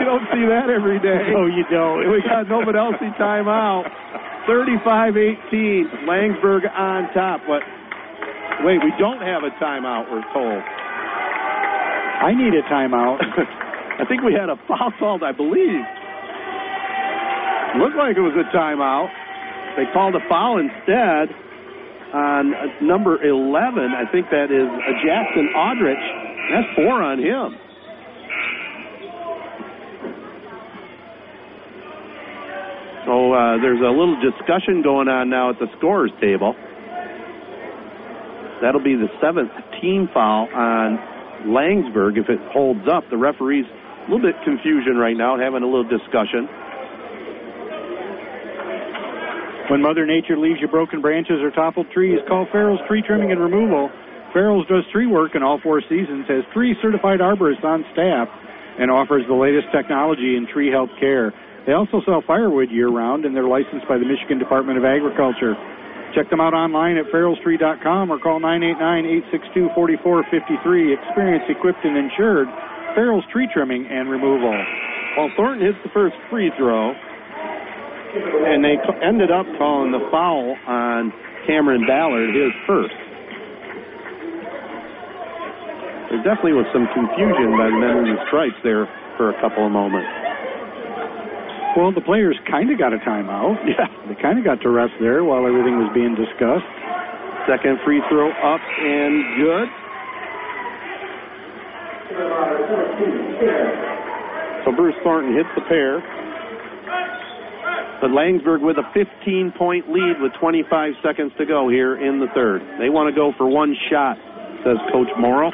You don't see that every day. No, you don't. We got an Ovid Elsie timeout. 35-18. Laingsburg on top. But wait, we don't have a timeout, we're told. I need a timeout. I think we had a foul called, I believe. Looked like it was a timeout. They called a foul instead on number 11. I think that is Jackson Aldrich. That's 4 on him. So there's a little discussion going on now at the scorer's table. That'll be the 7th team foul on Laingsburg if it holds up. The referee's a little bit confusion right now, having a little discussion. When Mother Nature leaves you broken branches or toppled trees, call Ferrell's Tree Trimming and Removal. Ferrell's does tree work in all 4 seasons, has 3 certified arborists on staff, and offers the latest technology in tree health care. They also sell firewood year-round, and they're licensed by the Michigan Department of Agriculture. Check them out online at ferrellstree.com or call 989-862-4453. Experienced, equipped, and insured. Ferrell's Tree Trimming and Removal. While Thornton hits the first free throw, and they ended up calling the foul on Cameron Ballard, his first. There definitely was some confusion by the men in the stripes there for a couple of moments. Well, the players kind of got a timeout. Yeah. They kind of got to rest there while everything was being discussed. Second free throw up and good. So Bruce Thornton hits the pair. But Laingsburg with a 15-point lead with 25 seconds to go here in the third. They want to go for one shot, says Coach Morrill.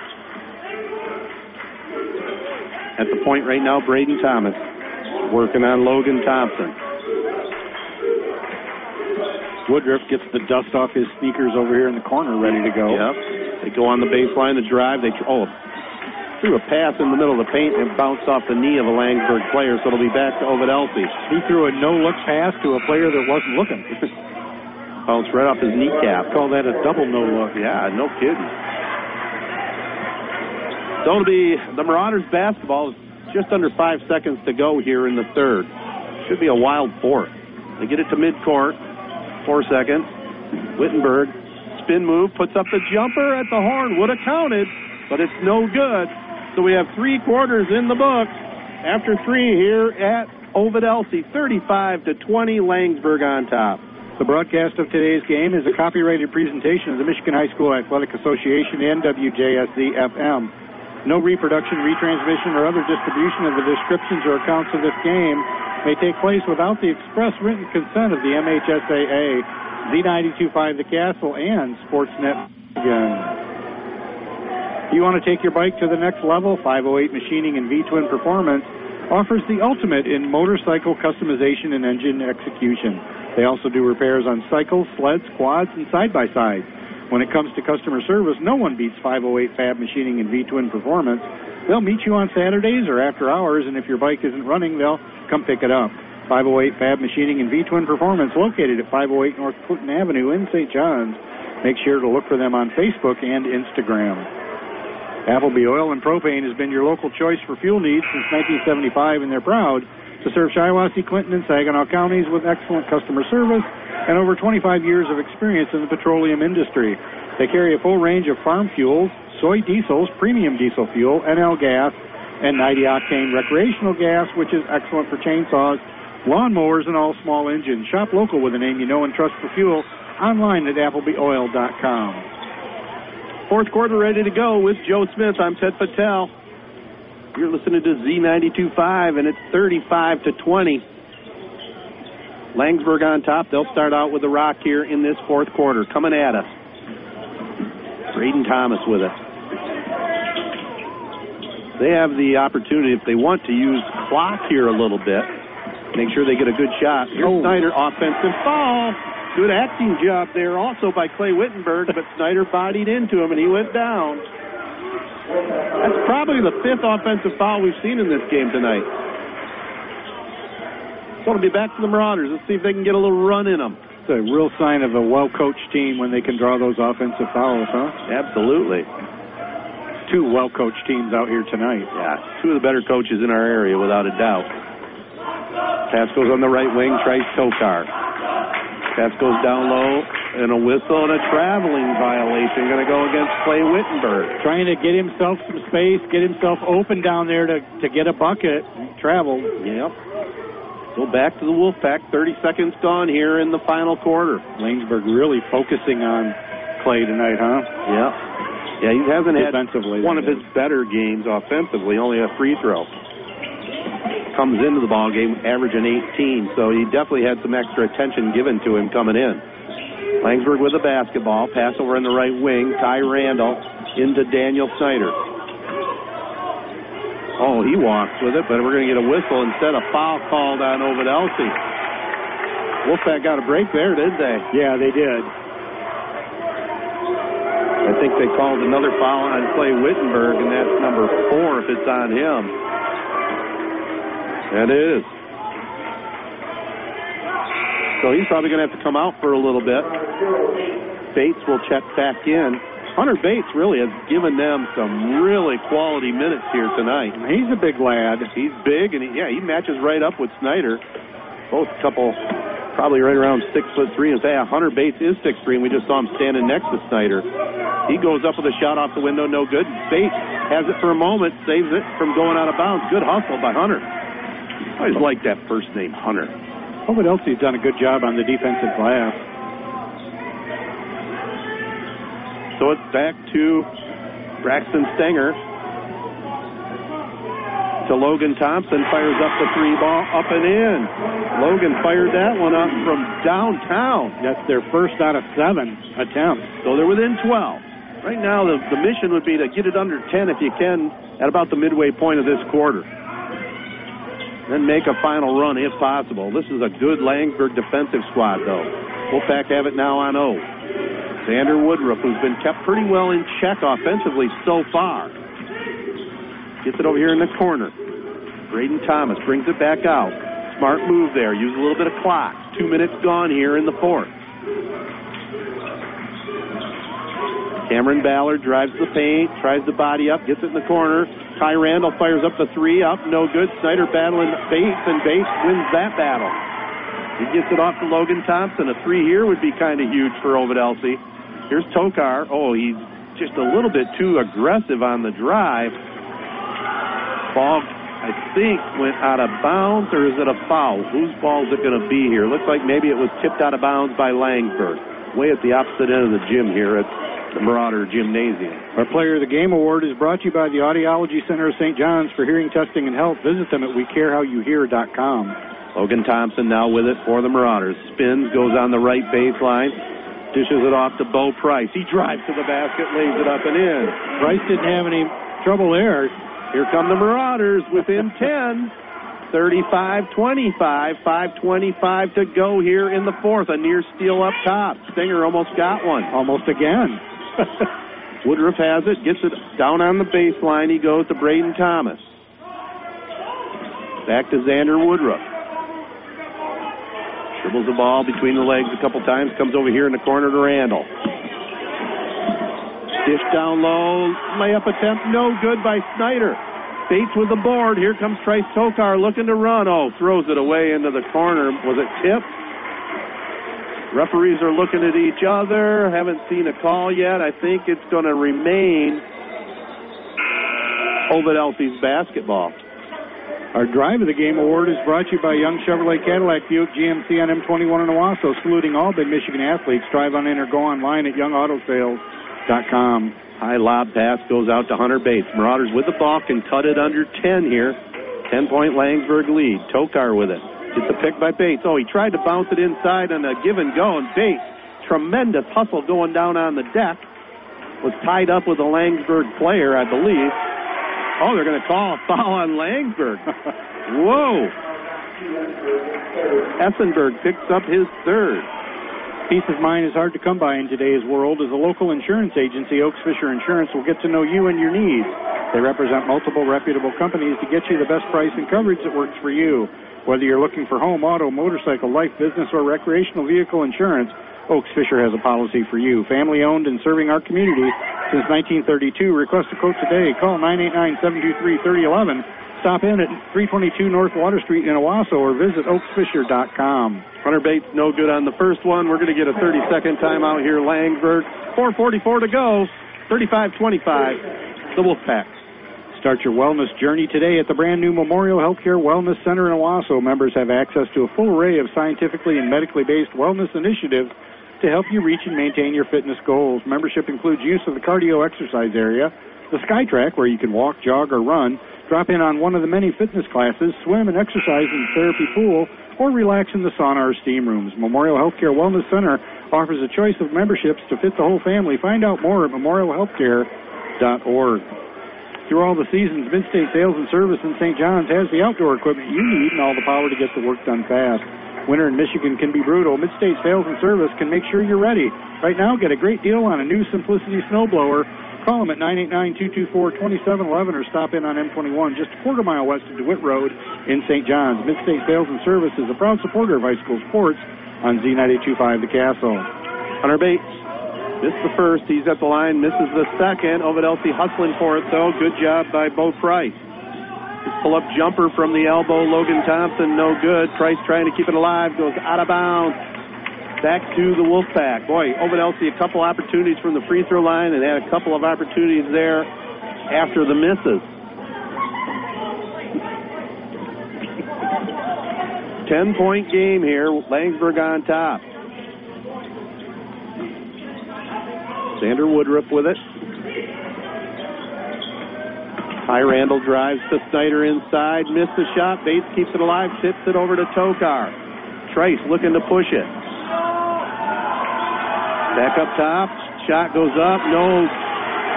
At the point right now, Braden Thomas working on Logan Thompson. Woodruff gets the dust off his sneakers over here in the corner, ready to go. Yep. They go on the baseline to drive. They threw a pass in the middle of the paint and bounced off the knee of a Laingsburg player, so it'll be back to Ovid Elsie. He threw a no-look pass to a player that wasn't looking. Bounced right off his kneecap. Call that a double no-look. Yeah, no kidding. So it'll be the Marauders basketball. Just under 5 seconds to go here in the third. Should be a wild fourth. They get it to midcourt for a second. Wittenberg, spin move, puts up the jumper at the horn. Would have counted, but it's no good. So we have 3 quarters in the books after three here at Ovid Elsie, 35-20, Laingsburg on top. The broadcast of today's game is a copyrighted presentation of the Michigan High School Athletic Association and WJSC-FM. No reproduction, retransmission, or other distribution of the descriptions or accounts of this game may take place without the express written consent of the MHSAA, Z92.5 The Castle, and Sportsnet Michigan. You want to take your bike to the next level? 508 Machining and V-Twin Performance offers the ultimate in motorcycle customization and engine execution. They also do repairs on cycles, sleds, quads, and side-by-sides. When it comes to customer service, no one beats 508 Fab Machining and V-Twin Performance. They'll meet you on Saturdays or after hours, and if your bike isn't running, they'll come pick it up. 508 Fab Machining and V-Twin Performance, located at 508 North Clinton Avenue in St. John's. Make sure to look for them on Facebook and Instagram. Appleby Oil and Propane has been your local choice for fuel needs since 1975, and they're proud to serve Shiawassee, Clinton, and Saginaw counties with excellent customer service and over 25 years of experience in the petroleum industry. They carry a full range of farm fuels, soy diesels, premium diesel fuel, NL gas, and 90-octane recreational gas, which is excellent for chainsaws, lawnmowers, and all small engines. Shop local with a name you know and trust for fuel online at applebyoil.com. Fourth quarter ready to go with Joe Smith. I'm Ted Patel. You're listening to Z92.5, and it's 35-20. Laingsburg on top. They'll start out with the rock here in this fourth quarter. Coming at us, Braden Thomas with us. They have the opportunity, if they want, to use clock here a little bit. Make sure they get a good shot. Here's Snyder, offensive foul. Good acting job there also by Clay Wittenberg, but Snyder bodied into him and he went down. That's probably the fifth offensive foul we've seen in this game tonight. So it'll be back to the Marauders. Let's see if they can get a little run in them. It's a real sign of a well-coached team when they can draw those offensive fouls, huh? Absolutely. Two well-coached teams out here tonight. Yeah, two of the better coaches in our area, without a doubt. Pass goes on the right wing, Trace Tokar. Pass goes down low, and a whistle and a traveling violation going to go against Clay Wittenberg. Trying to get himself some space, get himself open down there to get a bucket. He traveled. Yep. So back to the Wolfpack. 30 seconds gone here in the final quarter. Laingsburg really focusing on Clay tonight, huh? Yep. Yeah, he hasn't had one of his better games offensively, only a free throw. Comes into the ball game averaging 18, so he definitely had some extra attention given to him coming in. Laingsburg with a basketball, pass over in the right wing, Ty Randall into Daniel Snyder. Oh, he walks with it, but we're going to get a whistle instead, a foul called on Ovid Elsie. Wolfpack got a break there, did they? Yeah, they did. I think they called another foul on Clay Wittenberg, and that's number 4 if it's on him. That is. So he's probably going to have to come out for a little bit. Bates will check back in. Hunter Bates really has given them some really quality minutes here tonight. He's a big lad. He's big, and he matches right up with Snyder. Both couple, probably right around 6'3". And say, Hunter Bates is 6'3", and we just saw him standing next to Snyder. He goes up with a shot off the window, no good. Bates has it for a moment, saves it from going out of bounds. Good hustle by Hunter. I always like that first name, Hunter. Ovid Elsie's done a good job on the defensive glass. So it's back to Braxton Stenger. To Logan Thompson, fires up the three ball, up and in. Logan fired that one up from downtown. That's their first out of 7 attempts. So they're within 12. Right now, the mission would be to get it under 10 if you can at about the midway point of this quarter. Then make a final run if possible. This is a good Laingsburg defensive squad, though. Wolfpack have it now on 0. Xander Woodruff, who's been kept pretty well in check offensively so far, gets it over here in the corner. Braden Thomas brings it back out. Smart move there. Use a little bit of clock. 2 minutes gone here in the fourth. Cameron Ballard drives the paint, tries the body up, gets it in the corner. Ty Randall fires up the three, up, no good. Snyder battling Bates, and Bates wins that battle. He gets it off to Logan Thompson. A three here would be kind of huge for Ovid Elsie. Here's Tokar. Oh, he's just a little bit too aggressive on the drive. Ball, I think, went out of bounds, or is it a foul? Whose ball is it going to be here? Looks like maybe it was tipped out of bounds by Laingsburg. Way at the opposite end of the gym here at the Marauder Gymnasium. Our Player of the Game Award is brought to you by the Audiology Center of St. John's for hearing, testing, and health. Visit them at wecarehowyouhear.com. Logan Thompson now with it for the Marauders. Spins, goes on the right baseline, dishes it off to Bo Price. He drives to the basket, lays it up and in. Price didn't have any trouble there. Here come the Marauders within 10. 35-25, 5:25 to go here in the fourth. A near steal up top. Stenger almost got one. Almost again. Woodruff has it, gets it down on the baseline. He goes to Braden Thomas. Back to Xander Woodruff. Dribbles the ball between the legs a couple times. Comes over here in the corner to Randall. Dish down low. Layup attempt no good by Snyder. Bates with the board. Here comes Trace Tokar looking to run. Oh, throws it away into the corner. Was it tipped? Referees are looking at each other. Haven't seen a call yet. I think it's going to remain Ovid Elsie's basketball. Our Drive of the Game Award is brought to you by Young Chevrolet Cadillac Buick GMC on M21 in Owasso, saluting all big Michigan athletes. Drive on in or go online at youngautosales.com. High lob pass goes out to Hunter Bates. Marauders with the ball can cut it under 10 here. 10-point Laingsburg lead. Tokar with it. Gets a pick by Bates. Oh, he tried to bounce it inside on a give and go, and Bates, tremendous hustle going down on the deck, was tied up with a Laingsburg player, I believe. Oh, they're going to call a foul on Laingsburg. Whoa. Esenberg picks up his third. Peace of mind is hard to come by in today's world. As a local insurance agency, Oaks Fisher Insurance will get to know you and your needs. They represent multiple reputable companies to get you the best price and coverage that works for you. Whether you're looking for home, auto, motorcycle, life, business, or recreational vehicle insurance, Oaks Fisher has a policy for you. Family owned and serving our community since 1932. Request a quote today. Call 989-723-3011. Stop in at 322 North Water Street in Owasso or visit oaksfisher.com. Hunter Bates no good on the first one. We're going to get a 30-second timeout here, Laingsburg. 4:44 to go, 35-25, the Wolfpack. Start your wellness journey today at the brand-new Memorial Healthcare Wellness Center in Owasso. Members have access to a full array of scientifically and medically-based wellness initiatives to help you reach and maintain your fitness goals. Membership includes use of the cardio exercise area, the SkyTrack, where you can walk, jog, or run, drop in on one of the many fitness classes, swim and exercise in the therapy pool, or relax in the sauna or steam rooms. Memorial Healthcare Wellness Center offers a choice of memberships to fit the whole family. Find out more at memorialhealthcare.org. Through all the seasons, Mid-State Sales and Service in St. John's has the outdoor equipment you need and all the power to get the work done fast. Winter in Michigan can be brutal. Mid-State Sales and Service can make sure you're ready. Right now, get a great deal on a new Simplicity snowblower. Call them at 989-224-2711 or stop in on M21 just a quarter mile west of DeWitt Road in St. John's. Mid-State Sales and Service is a proud supporter of high school sports on Z92.5 The Castle. Hunter Bates missed the first. He's at the line, misses the second. Ovid Elsie hustling for it, though. Good job by Bo Price. His pull-up jumper from the elbow. Logan Thompson, no good. Price trying to keep it alive. Goes out of bounds. Back to the Wolfpack. Boy, Ovid Elsie a couple opportunities from the free throw line and had a couple of opportunities there after the misses. 10-point game here. Laingsburg on top. Xander Woodruff with it. Ty Randall drives to Snyder inside. Missed the shot. Bates keeps it alive. Tips it over to Tokar. Trice looking to push it. Back up top, shot goes up, no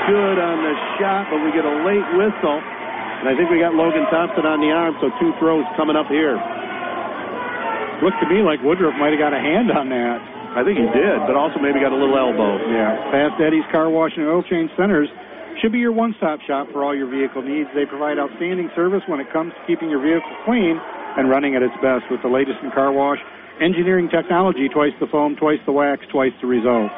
good on the shot, but we get a late whistle, and I think we got Logan Thompson on the arm, so two throws coming up here. Looked to me like Woodruff might have got a hand on that. I think he did, but also maybe got a little elbow. Yeah, Fast Eddie's Car Wash and Oil Change Centers should be your one-stop shop for all your vehicle needs. They provide outstanding service when it comes to keeping your vehicle clean and running at its best with the latest in car wash engineering technology, twice the foam, twice the wax, twice the result.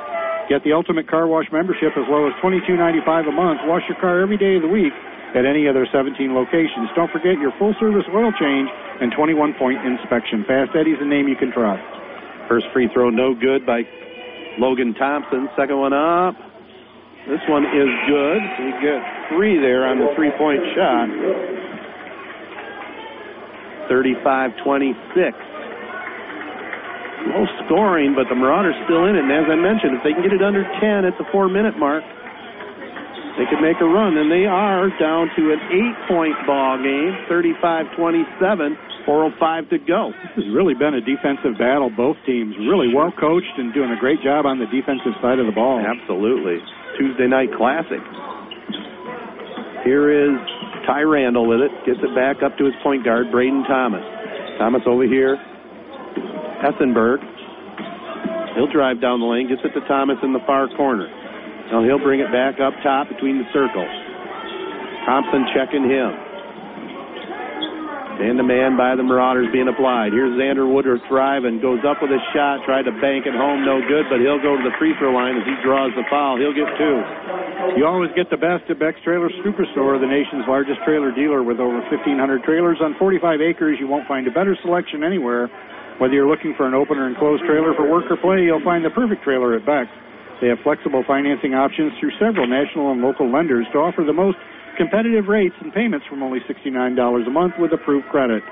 Get the ultimate car wash membership as low as $22.95 a month. Wash your car every day of the week at any of their 17 locations. Don't forget your full-service oil change and 21-point inspection. Fast Eddie's a name you can trust. First free throw, no good by Logan Thompson. Second one up. This one is good. We get three there on the three-point shot. 35-26. Low scoring, but the Marauders still in it. And as I mentioned, if they can get it under 10 at the 4-minute mark, they could make a run, and they are down to an 8-point ball game, 35-27, 4:05 to go. This has really been a defensive battle. Both teams really well coached and doing a great job on the defensive side of the ball. Absolutely. Tuesday night classic. Here is Ty Randall with it. Gets it back up to his point guard, Braden Thomas. Thomas over here. Esenberg. He'll drive down the lane. Gets it to Thomas in the far corner. Now he'll bring it back up top between the circles. Thompson checking him. And the man by the Marauders being applied. Here's Xander Woodruff driving, goes up with a shot, tried to bank it home, no good, but he'll go to the free throw line as he draws the foul. He'll get two. You always get the best at Beck's Trailer Superstore, the nation's largest trailer dealer with over 1,500 trailers on 45 acres. You won't find a better selection anywhere. Whether you're looking for an open or enclosed trailer for work or play, you'll find the perfect trailer at Beck's. They have flexible financing options through several national and local lenders to offer the most competitive rates and payments from only $69 a month with approved credit.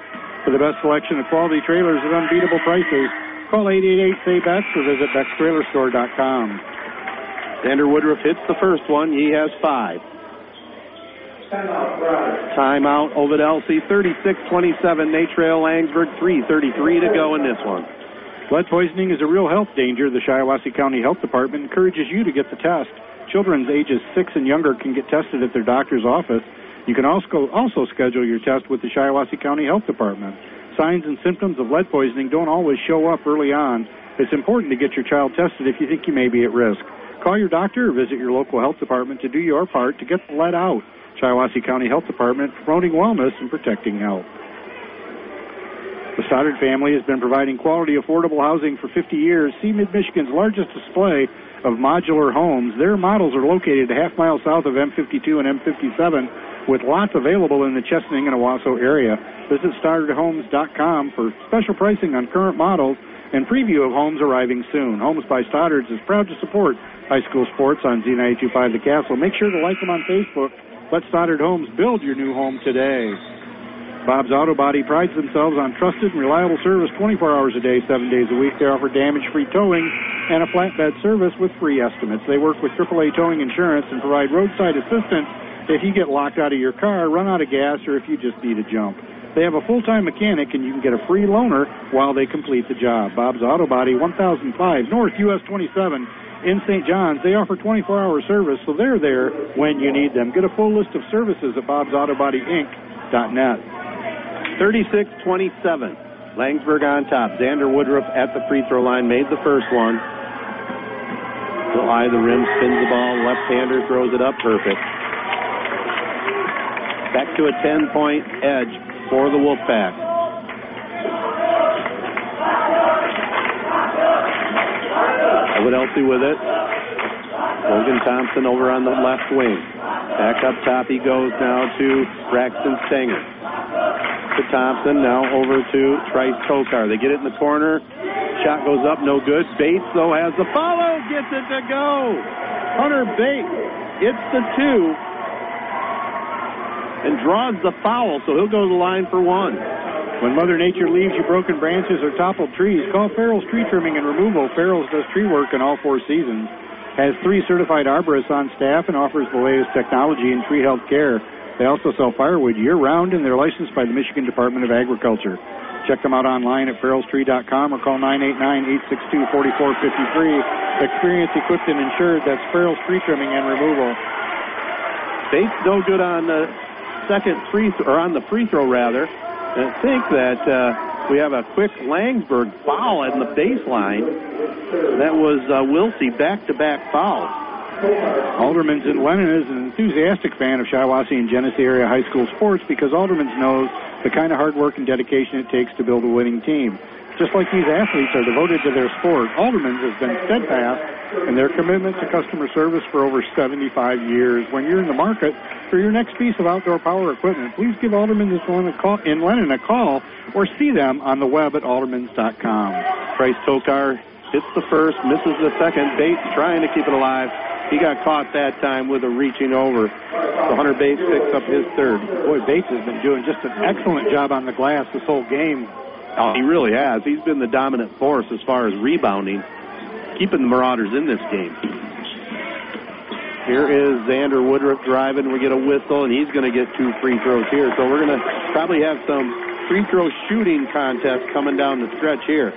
For the best selection of quality trailers at unbeatable prices, call 888-SAY-BEST or visit BexTrailerStore.com. Xander Woodruff hits the first one. He has 5. Timeout, Ovid Elsie, 36-27. They trail Laingsburg, 3:33 to go in this one. Lead poisoning is a real health danger. The Shiawassee County Health Department encourages you to get the test. Children ages 6 and younger can get tested at their doctor's office. You can also schedule your test with the Shiawassee County Health Department. Signs and symptoms of lead poisoning don't always show up early on. It's important to get your child tested if you think you may be at risk. Call your doctor or visit your local health department to do your part to get the lead out. Shiawassee County Health Department, promoting wellness and protecting health. The Stoddard family has been providing quality, affordable housing for 50 years. See Mid-Michigan's largest display of modular homes. Their models are located a half-mile south of M52 and M57, with lots available in the Chesaning and Owasso area. Visit StoddardHomes.com for special pricing on current models and preview of homes arriving soon. Homes by Stoddard's is proud to support high school sports on Z92.5 The Castle. Make sure to like them on Facebook. Let Stoddard Homes build your new home today. Bob's Auto Body prides themselves on trusted and reliable service 24 hours a day, 7 days a week. They offer damage-free towing and a flatbed service with free estimates. They work with AAA Towing Insurance and provide roadside assistance if you get locked out of your car, run out of gas, or if you just need a jump. They have a full-time mechanic, and you can get a free loaner while they complete the job. Bob's Auto Body, 1005 North US 27 in St. John's. They offer 24-hour service, so they're there when you need them. Get a full list of services at bobsautobodyinc.net. 36-27. Laingsburg on top. Xander Woodruff at the free throw line. Made the first one. He'll eye the rim, spins the ball. Left-hander throws it up. Perfect. Back to a 10-point edge for the Wolfpack. Ovid Elsie with it. Logan Thompson over on the left wing. Back up top he goes now to Braxton Stenger. To Thompson, now over to Trace Tokar. They get it in the corner. Shot goes up, no good. Bates, though, has the follow. Gets it to go. Hunter Bates gets the two and draws the foul, so he'll go to the line for one. When Mother Nature leaves you broken branches or toppled trees, call Ferrell's Tree Trimming and Removal. Ferrell's does tree work in all 4 seasons, has 3 certified arborists on staff, and offers the latest technology in tree health care. They also sell firewood year-round, and they're licensed by the Michigan Department of Agriculture. Check them out online at ferrellstree.com or call 989-862-4453. Experience, equipped, and insured. That's Ferrell's Tree Trimming and Removal. Bates no good on the free throw, rather. And I think that we have a quick Laingsburg foul in the baseline. That was Wilsey back-to-back fouls. Alderman's in Lennon is an enthusiastic fan of Shiawassee and Genesee area high school sports because Alderman's knows the kind of hard work and dedication it takes to build a winning team. Just like these athletes are devoted to their sport, Alderman's has been steadfast in their commitment to customer service for over 75 years. When you're in the market for your next piece of outdoor power equipment, please give Alderman's in Lennon a call or see them on the web at aldermans.com. Trace Tokar hits the first, misses the second. Bates trying to keep it alive. He got caught that time with a reaching over. So Hunter Bates picks up his third. Boy, Bates has been doing just an excellent job on the glass this whole game. Oh, he really has. He's been the dominant force as far as rebounding, keeping the Marauders in this game. Here is Xander Woodruff driving. We get a whistle, and he's going to get two free throws here. So we're going to probably have some free throw shooting contest coming down the stretch here.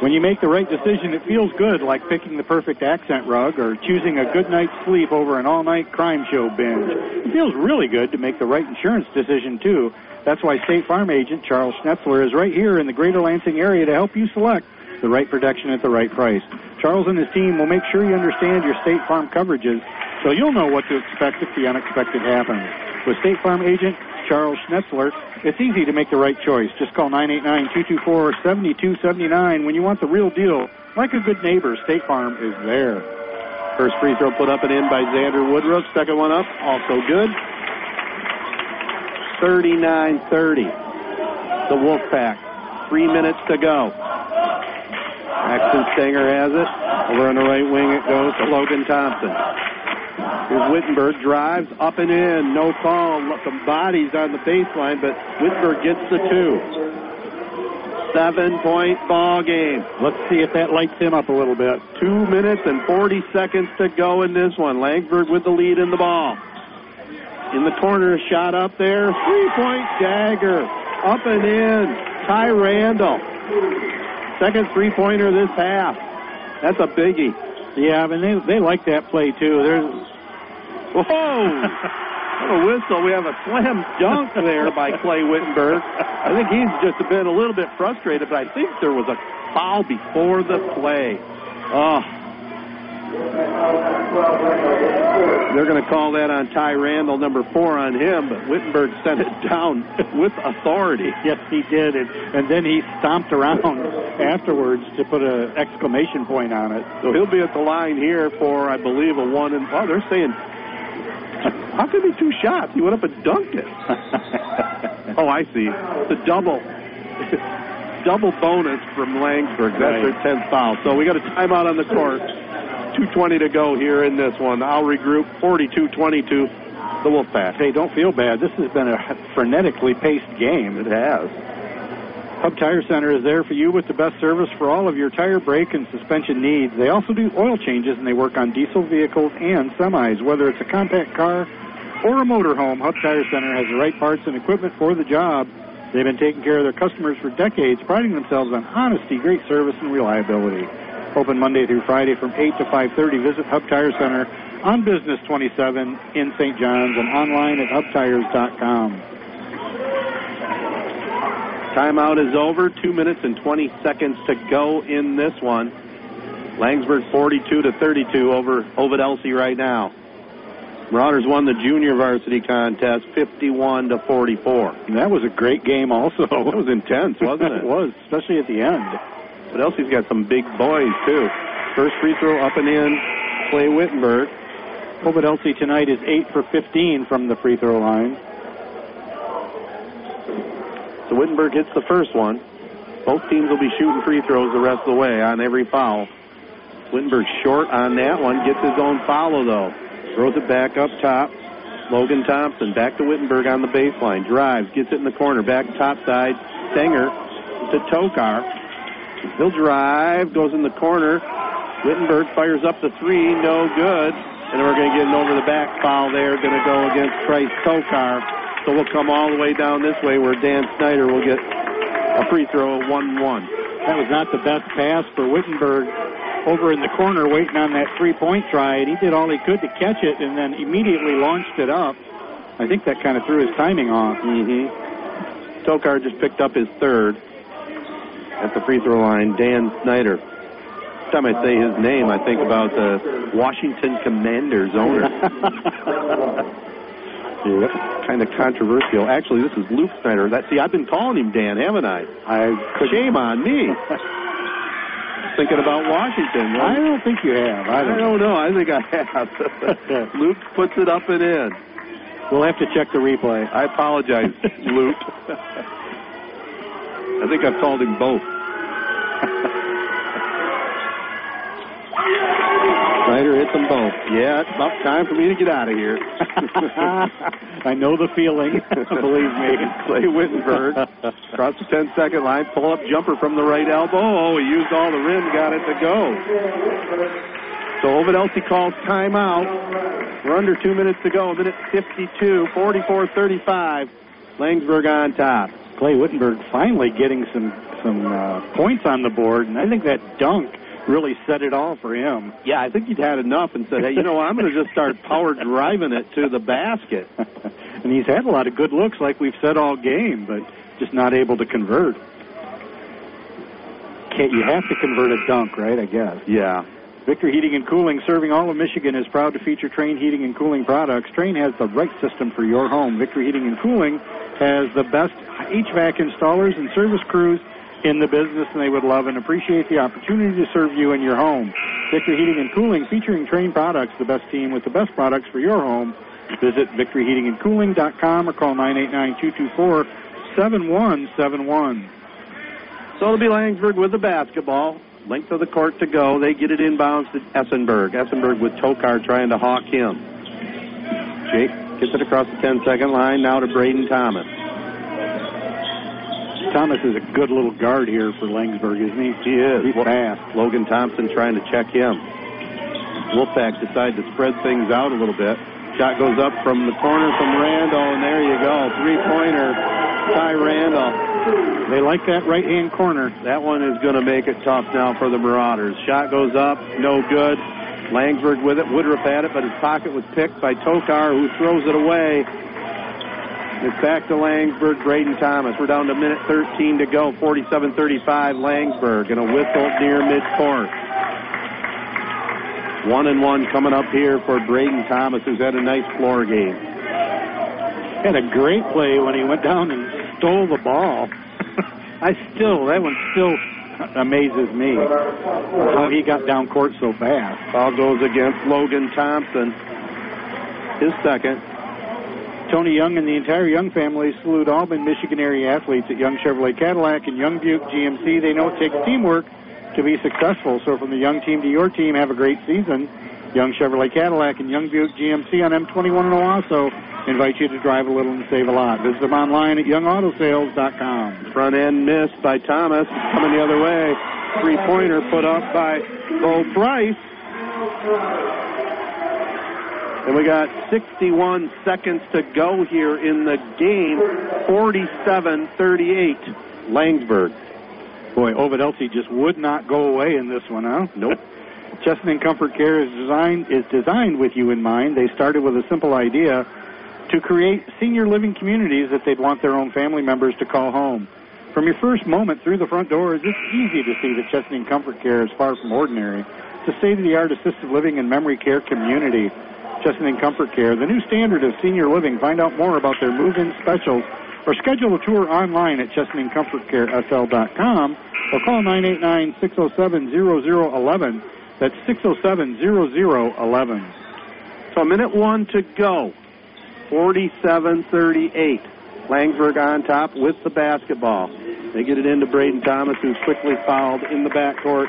When you make the right decision, it feels good, like picking the perfect accent rug or choosing a good night's sleep over an all-night crime show binge. It feels really good to make the right insurance decision, too. That's why State Farm agent Charles Schnetzler is right here in the greater Lansing area to help you select the right protection at the right price. Charles and his team will make sure you understand your State Farm coverages so you'll know what to expect if the unexpected happens. With State Farm agent Charles Schnetzler, it's easy to make the right choice. Just call 989-224-7279. When you want the real deal, like a good neighbor, State Farm is there. First free throw put up and in by Xander Woodruff. Second one up, also good. 39-30. The Wolfpack. 3 minutes to go. Braxton Stenger has it. Over on the right wing it goes to Logan Thompson. Here's Wittenberg, drives up and in, no call, some bodies on the baseline, but Wittenberg gets the two. 7-point ball game. Let's see if that lights him up a little bit. 2 minutes and 40 seconds to go in this one. Laingsburg with the lead in the ball. In the corner, shot up there, three-point dagger, up and in, Ty Randall. Second three-pointer this half. That's a biggie. Yeah, I mean, they like that play, too. Whoa! What a whistle. We have a slam dunk there by Clay Wittenberg. I think he's just been a little bit frustrated, but I think there was a foul before the play. Oh. They're going to call that on Ty Randall, number 4 on him, but Wittenberg sent it down with authority. Yes, he did, and then he stomped around afterwards to put an exclamation point on it. So he'll be at the line here for, I believe, a one and... Oh, they're saying, how could it be two shots? He went up and dunked it. Oh, I see. The double bonus from Laingsburg. That's right. Their 10th foul. So we got a timeout on the court. 2:20 to go here in this one. I'll regroup. 42-22, the Wolfpack. Hey, don't feel bad. This has been a frenetically paced game. It has. Hub Tire Center is there for you with the best service for all of your tire, brake, and suspension needs. They also do oil changes, and they work on diesel vehicles and semis. Whether it's a compact car or a motorhome, Hub Tire Center has the right parts and equipment for the job. They've been taking care of their customers for decades, priding themselves on honesty, great service, and reliability. Open Monday through Friday from 8 to 5:30. Visit Hub Tire Center on Business 27 in St. John's and online at hubtires.com. Timeout is over. 2 minutes and 20 seconds to go in this one. Laingsburg 42-32 over Ovid Elsie right now. Marauders won the junior varsity contest 51-44. And that was a great game also. That was intense, wasn't it? It was, especially at the end. But Elsie's got some big boys, too. First free throw up and in, Clay Wittenberg. Ovid Elsie tonight is 8 for 15 from the free throw line. So Wittenberg hits the first one. Both teams will be shooting free throws the rest of the way on every foul. Wittenberg short on that one. Gets his own foul, though. Throws it back up top. Logan Thompson back to Wittenberg on the baseline. Drives, gets it in the corner. Back top side. Stenger to Tokar. He'll drive, goes in the corner. Wittenberg fires up the three, no good. And we're going to get an over-the-back foul there. Going to go against Trace Tokar. So we'll come all the way down this way where Dan Snyder will get a free throw, 1-1. That was not the best pass for Wittenberg over in the corner waiting on that three-point try. And he did all he could to catch it and then immediately launched it up. I think that kind of threw his timing off. Mm-hmm. Tokar just picked up his third. At the free throw line, Dan Snyder. Every time I say his name, I think about the Washington Commanders owner. to. That's kind of controversial. Actually, this is Luke Snyder. See, I've been calling him Dan, haven't I? Shame on me. Thinking about Washington. Right? I don't think you have. I don't know. I think I have. Luke puts it up and in. We'll have to check the replay. I apologize, Luke. I think I've called him both. Snyder hit them both. Yeah, it's about time for me to get out of here. I know the feeling. Believe me. Clay Wittenberg. Across the 10-second line. Pull-up jumper from the right elbow. Oh, he used all the rim. Got it to go. So Ovid Elsie calls timeout. We're under 2 minutes to go. Minute 52, 44-35. Laingsburg on top. Clay Wittenberg finally getting some points on the board, and I think that dunk really set it all for him. Yeah, I think he'd had enough and said, hey, you know what, I'm going to just start power driving it to the basket. And he's had a lot of good looks, like we've said all game, but just not able to convert. You have to convert a dunk, right, I guess. Yeah. Victor Heating and Cooling, serving all of Michigan, is proud to feature Trane Heating and Cooling products. Trane has the right system for your home. Victor Heating and Cooling has the best HVAC installers and service crews in the business, and they would love and appreciate the opportunity to serve you and your home. Victor Heating and Cooling, featuring Trane products, the best team with the best products for your home. Visit victoryheatingandcooling.com or call 989-224-7171. So it'll be Laingsburg with the basketball. Length of the court to go. They get it inbounds to Esenberg. Esenberg with Tokar trying to hawk him. Jake gets it across the 10-second line now to Braden Thomas. Thomas is a good little guard here for Laingsburg, isn't he? He is. He's fast. Logan Thompson trying to check him. Wolfpack decide to spread things out a little bit. Shot goes up from the corner from Randall, and there you go. Three-pointer, Ty Randall. They like that right-hand corner. That one is going to make it tough now for the Marauders. Shot goes up, no good. Laingsburg with it. Woodruff had it, but his pocket was picked by Tokar, who throws it away. It's back to Laingsburg, Braden Thomas. We're down to minute 13 to go, 47-35, Laingsburg, and a whistle near midcourt. 1-1 coming up here for Braden Thomas, who's had a nice floor game. Had a great play when he went down and stole the ball. That one still amazes me how he got down court so fast. Ball goes against Logan Thompson. His second. Tony Young and the entire Young family salute all the Michigan area athletes at Young Chevrolet Cadillac and Young Buick GMC. They know it takes teamwork to be successful. So from the Young team to your team, have a great season. Young Chevrolet Cadillac and Young Buick GMC on M21 in Owasso invite you to drive a little and save a lot. Visit them online at youngautosales.com. Front end missed by Thomas. Coming the other way. Three-pointer put up by Bo Price. And we got 61 seconds to go here in the game. 47-38, Laingsburg. Boy, Ovid Elsie just would not go away in this one, huh? Nope. Chesaning Comfort Care is designed with you in mind. They started with a simple idea to create senior living communities that they'd want their own family members to call home. From your first moment through the front doors, it's easy to see that Chesaning Comfort Care is far from ordinary. It's a state-of-the-art assisted living and memory care community. Chesaning Comfort Care, the new standard of senior living. Find out more about their move-in specials or schedule a tour online at ChesaningComfortCareSL.com or call 989-607-0011. That's 607-0011. So minute one to go. 47-38. Laingsburg on top with the basketball. They get it into Braden Thomas, who's quickly fouled in the backcourt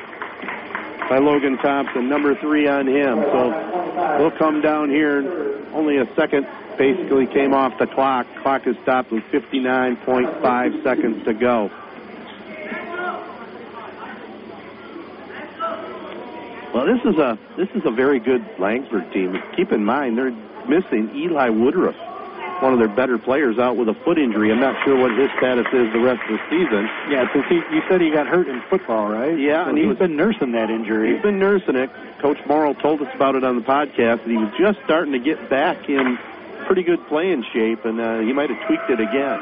by Logan Thompson, number three on him. So we'll come down here. Only a second basically came off the clock. Clock is stopped with 59.5 seconds to go. Well, this is a very good Laingsburg team. Keep in mind, they're missing Eli Woodruff, one of their better players, out with a foot injury. I'm not sure what his status is the rest of the season. Yeah, since you said he got hurt in football, right? Yeah. So and he's been nursing that injury. He's been nursing it. Coach Morrill told us about it on the podcast, and he was just starting to get back in pretty good playing shape, and he might have tweaked it again.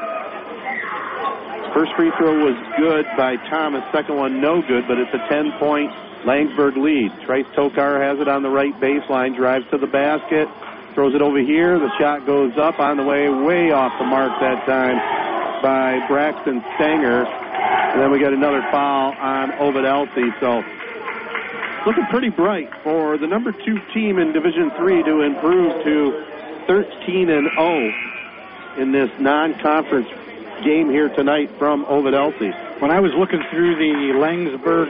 First free throw was good by Thomas. Second one, no good, but it's a 10-point Laingsburg lead. Trace Tokar has it on the right baseline, drives to the basket. throws it over here. The shot goes up on the way, way off the mark that time by Braxton Stenger. And then we got another foul on Ovid Elsie. So looking pretty bright for the number 2 team in Division III to improve to 13-0 in this non-conference game here tonight from Ovid Elsie. When I was looking through the Laingsburg,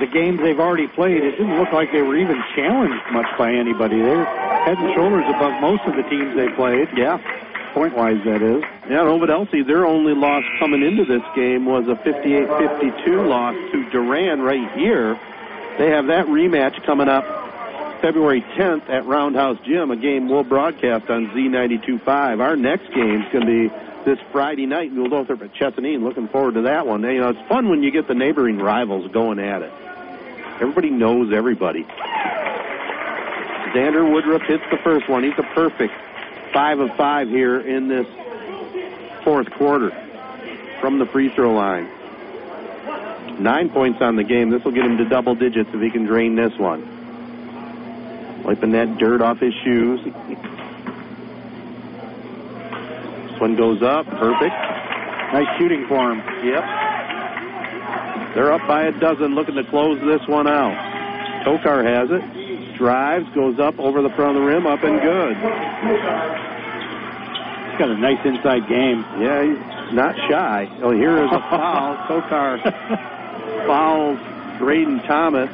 the games they've already played, it didn't look like they were even challenged much by anybody. They were head and shoulders above most of the teams they played. Yeah. Point-wise, that is. Yeah, Ovid Elsie, their only loss coming into this game was a 58-52 loss to Duran right here. They have that rematch coming up February 10th at Roundhouse Gym, a game we'll broadcast on Z92.5. Our next game is going to be this Friday night. We'll go through at Chesaning. Looking forward to that one. You know, it's fun when you get the neighboring rivals going at it. Everybody knows everybody. Xander Woodruff hits the first one. He's a perfect 5 of 5 here in this fourth quarter from the free throw line. 9 points on the game. This will get him to double digits if he can drain this one. Wiping that dirt off his shoes. This one goes up. Perfect. Nice shooting for him. Yep. They're up by a dozen, looking to close this one out. Tokar has it. Drives, goes up over the front of the rim, up and good. He's got a nice inside game. Yeah, he's not shy. Oh, here is a foul. Tokar fouls Braden Thomas.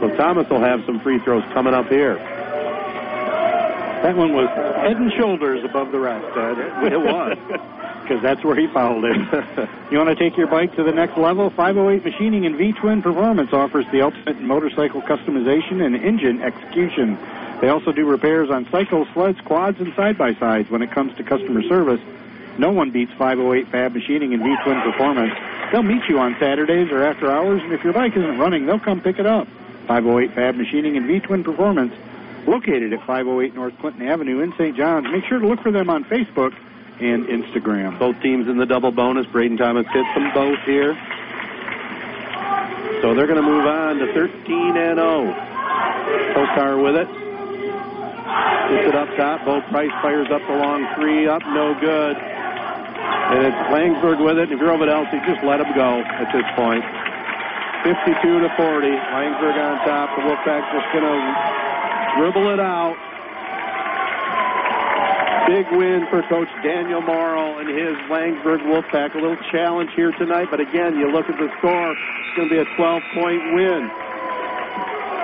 So Thomas will have some free throws coming up here. That one was head and shoulders above the rest. It was. Because that's where he fouled it. You want to take your bike to the next level? 508 Machining and V-Twin Performance offers the ultimate motorcycle customization and engine execution. They also do repairs on cycles, sleds, quads, and side-by-sides. When it comes to customer service, no one beats 508 Fab Machining and V-Twin Performance. They'll meet you on Saturdays or after hours, and if your bike isn't running, they'll come pick it up. 508 Fab Machining and V-Twin Performance, located at 508 North Clinton Avenue in St. John's. Make sure to look for them on Facebook and Instagram. Both teams in the double bonus. Braden Thomas hits them both here. So they're going to move on to 13-0. Tokar with it. Hits it up top. Bo Price fires up the long three. Up, no good. And it's Laingsburg with it. And if you're Ovid Elsie, just let them go at this point. 52-40. Laingsburg on top. The Wolfpack just going to dribble it out. Big win for Coach Daniel Morrill and his Laingsburg Wolfpack. A little challenge here tonight, but again, you look at the score, it's going to be a 12-point win.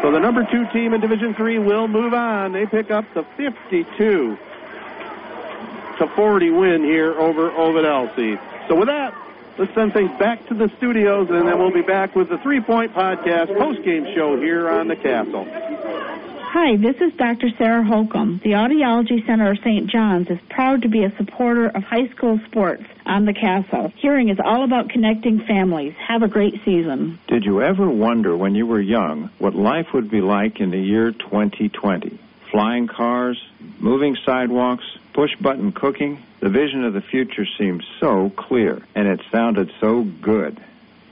So the number 2 team in Division III will move on. They pick up the 52-40 win here over Ovid Elsie. So with that, let's send things back to the studios, and then we'll be back with the Three-Point Podcast post-game show here on the Castle. Hi, this is Dr. Sarah Holcomb. The Audiology Center of St. John's is proud to be a supporter of high school sports on the Castle. Hearing is all about connecting families. Have a great season. Did you ever wonder when you were young what life would be like in the year 2020? Flying cars, moving sidewalks, push-button cooking. The vision of the future seemed so clear, and it sounded so good.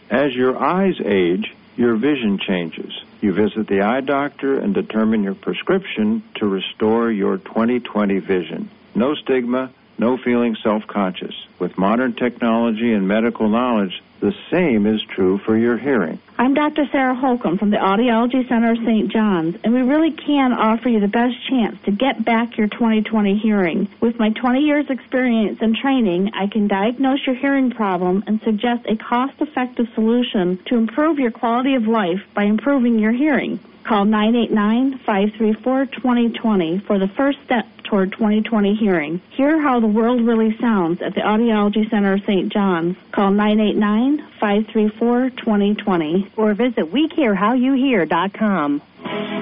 As your eyes age, your vision changes. You visit the eye doctor and determine your prescription to restore your 20/20 vision. No stigma, no feeling self-conscious. With modern technology and medical knowledge, the same is true for your hearing. I'm Dr. Sarah Holcomb from the Audiology Center of St. John's, and we really can offer you the best chance to get back your 20/20 hearing. With my 20 years experience and training, I can diagnose your hearing problem and suggest a cost-effective solution to improve your quality of life by improving your hearing. Call 989-534-2020 for the first step toward 20/20 hearing. Hear how the world really sounds at the Audiology Center of St. John's. Call 989-534-2020 or visit WeCareHowYouHear.com.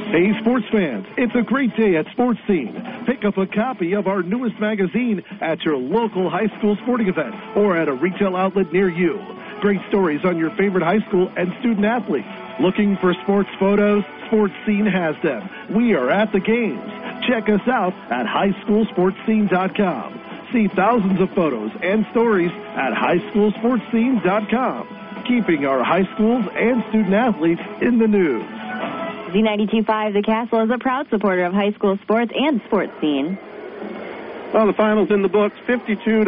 Hey, sports fans, it's a great day at Sports Scene. Pick up a copy of our newest magazine at your local high school sporting event or at a retail outlet near you. Great stories on your favorite high school and student athletes. Looking for sports photos? Sports Scene has them. We are at the games. Check us out at highschoolsportscene.com. See thousands of photos and stories at highschoolsportscene.com. Keeping our high schools and student athletes in the news. Z92.5 The Castle is a proud supporter of high school sports and sports scene. Well, the final's in the books. 52-40,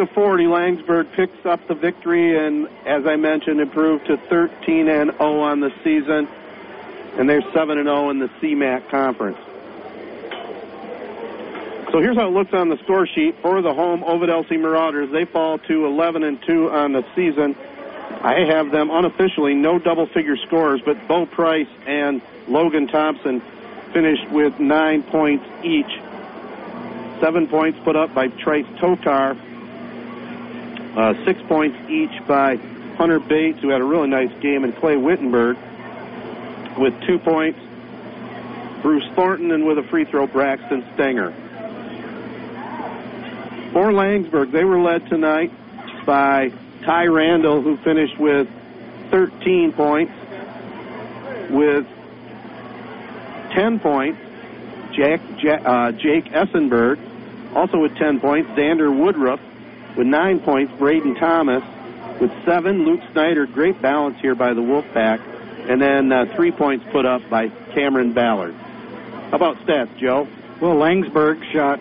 Laingsburg picks up the victory and, as I mentioned, improved to 13-0 on the season. And they're 7-0 in the CMAC conference. So here's how it looks on the score sheet for the home Ovid Elsie Marauders. They fall to 11-2 on the season. I have them unofficially, no double-figure scores, but Bo Price and Logan Thompson finished with 9 points each. 7 points put up by Trace Tokar, 6 points each by Hunter Bates, who had a really nice game, and Clay Wittenberg with 2 points, Bruce Thornton, and with a free throw, Braxton Stenger. For Laingsburg, they were led tonight by Ty Randall, who finished with 13 points. With 10 points, Jake Esenberg, also with 10 points. Xander Woodruff with 9 points. Braden Thomas with 7. Luke Snyder, great balance here by the Wolfpack. And then 3 points put up by Cameron Ballard. How about stats, Joe? Well, Laingsburg shot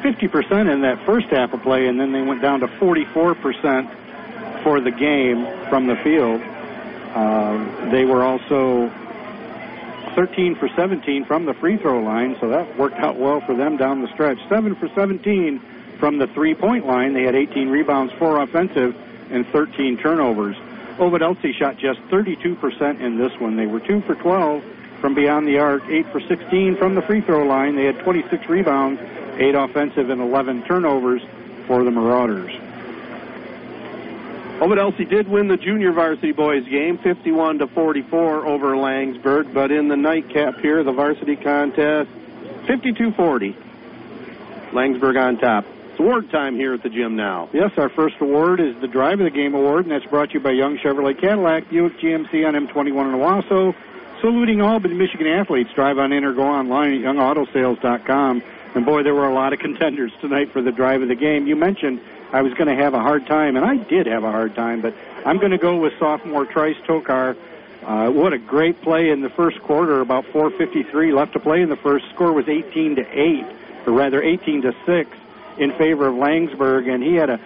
50% in that first half of play, and then they went down to 44% for the game from the field. They were also 13 for 17 from the free throw line, so that worked out well for them down the stretch. 7 for 17 from the three-point line. They had 18 rebounds, 4 offensive, and 13 turnovers. Ovid Elsie shot just 32% in this one. They were 2 for 12 from beyond the arc, 8 for 16 from the free throw line. They had 26 rebounds, 8 offensive, and 11 turnovers for the Marauders. Ovid Elsie did win the junior varsity boys game, 51-44 over Laingsburg, but in the nightcap here, the varsity contest, 52-40. Laingsburg on top. Award time here at the gym now. Yes, our first award is the Drive of the Game Award, and that's brought to you by Young Chevrolet Cadillac, Buick GMC on M21 in Owasso, saluting all but Michigan athletes. Drive on in or go online at youngautosales.com. And boy, there were a lot of contenders tonight for the Drive of the Game. You mentioned I was going to have a hard time, and I did have a hard time, but I'm going to go with sophomore Trace Tokar. What a great play in the first quarter, about 4:53 left to play in the first. Score was 18 to 6. In favor of Laingsburg, and he had a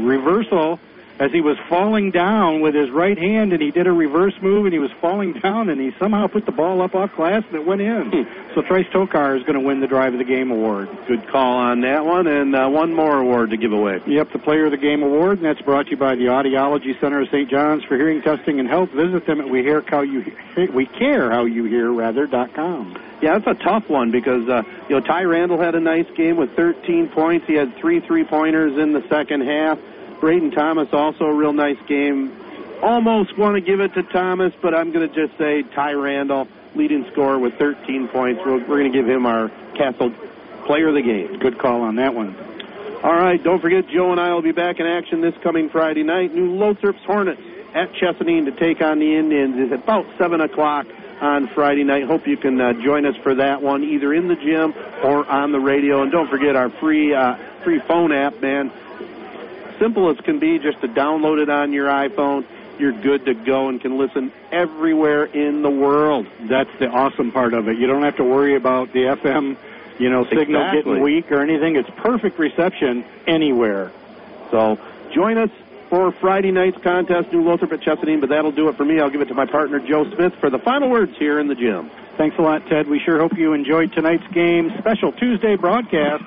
reversal as he was falling down with his right hand, and he did a reverse move, and he was falling down, and he somehow put the ball up off glass, and it went in. So Trace Tokar is going to win the Drive of the Game Award. Good call on that one, and one more award to give away. Yep, the Player of the Game Award, and that's brought to you by the Audiology Center of St. John's for hearing testing and help. Visit them at WeCareHowYouHear.com. Yeah, that's a tough one because, Ty Randall had a nice game with 13 points. He had 3 three-pointers in the second half. Braden Thomas also a real nice game. Almost want to give it to Thomas, but I'm going to just say Ty Randall, leading scorer with 13 points. We're going to give him our Castle Player of the Game. Good call on that one. All right, don't forget, Joe and I will be back in action this coming Friday night. New Lothrup's Hornets at Chesaning to take on the Indians. It's about 7 o'clock. On Friday night. Hope you can join us for that one, either in the gym or on the radio. And don't forget our free phone app, man. Simple as can be, just to download it on your iPhone. You're good to go and can listen everywhere in the world. That's the awesome part of it. You don't have to worry about the FM, signal getting weak or anything. It's perfect reception anywhere. So join us for Friday night's contest, New Lothrop at Chesaning, but that'll do it for me. I'll give it to my partner, Joe Smith, for the final words here in the gym. Thanks a lot, Ted. We sure hope you enjoyed tonight's game. Special Tuesday broadcast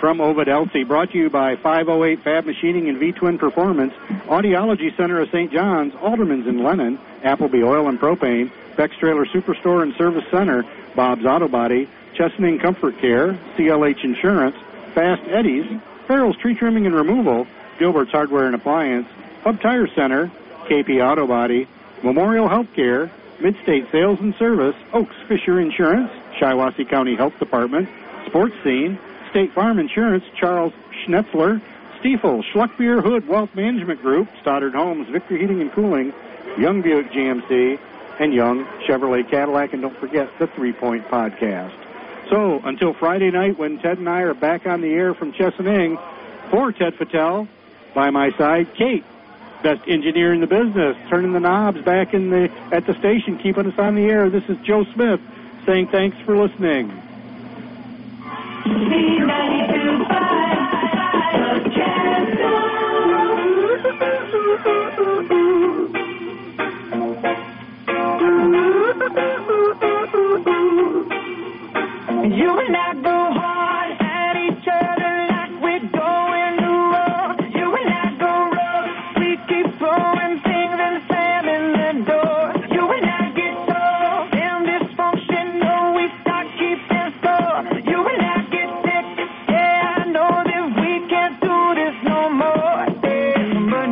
from Ovid Elsie, brought to you by 508 Fab Machining and V-Twin Performance, Audiology Center of St. John's, Alderman's in Lennon, Appleby Oil and Propane, Beck's Trailer Superstore and Service Center, Bob's Auto Body, Chesaning Comfort Care, CLH Insurance, Fast Eddie's, Ferrell's Tree Trimming and Removal, Gilbert's Hardware and Appliance, Hub Tire Center, KP Auto Body, Memorial Healthcare, Mid-State Sales and Service, Oaks Fisher Insurance, Shiawassee County Health Department, Sports Scene, State Farm Insurance, Charles Schnetzler, Stiefel, Schluck Beer Hood Wealth Management Group, Stoddard Homes, Victor Heating and Cooling, Young Buick GMC, and Young Chevrolet Cadillac, and don't forget the 3 Point Podcast. So until Friday night when Ted and I are back on the air from Chesaning, for Ted Fattel, by my side, Kate, best engineer in the business, turning the knobs back in the at the station, keeping us on the air. This is Joe Smith saying thanks for listening. You and I go hard at each other like we're going to roll. You and I go rogue. We keep throwing things and slamming the door. You and I get told in dysfunctional. We start keeping score. You and I get sick. Yeah, I know that we can't do this no more. Yeah, but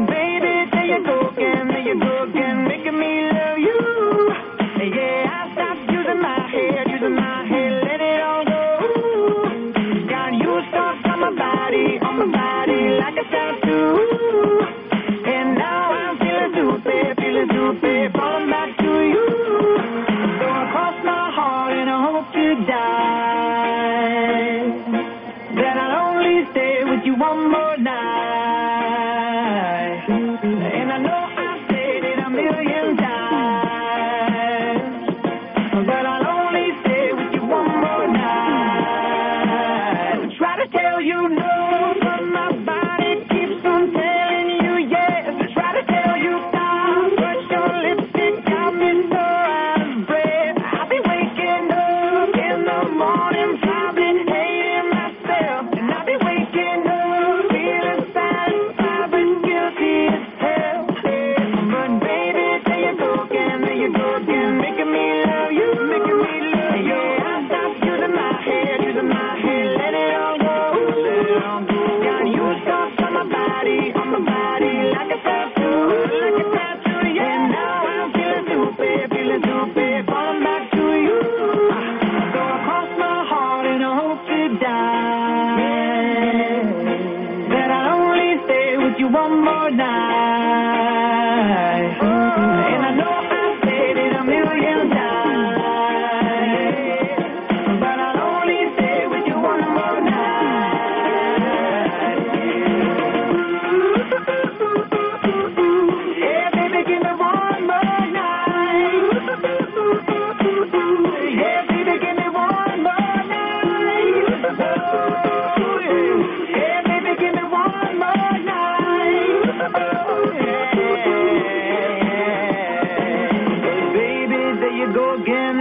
baby, there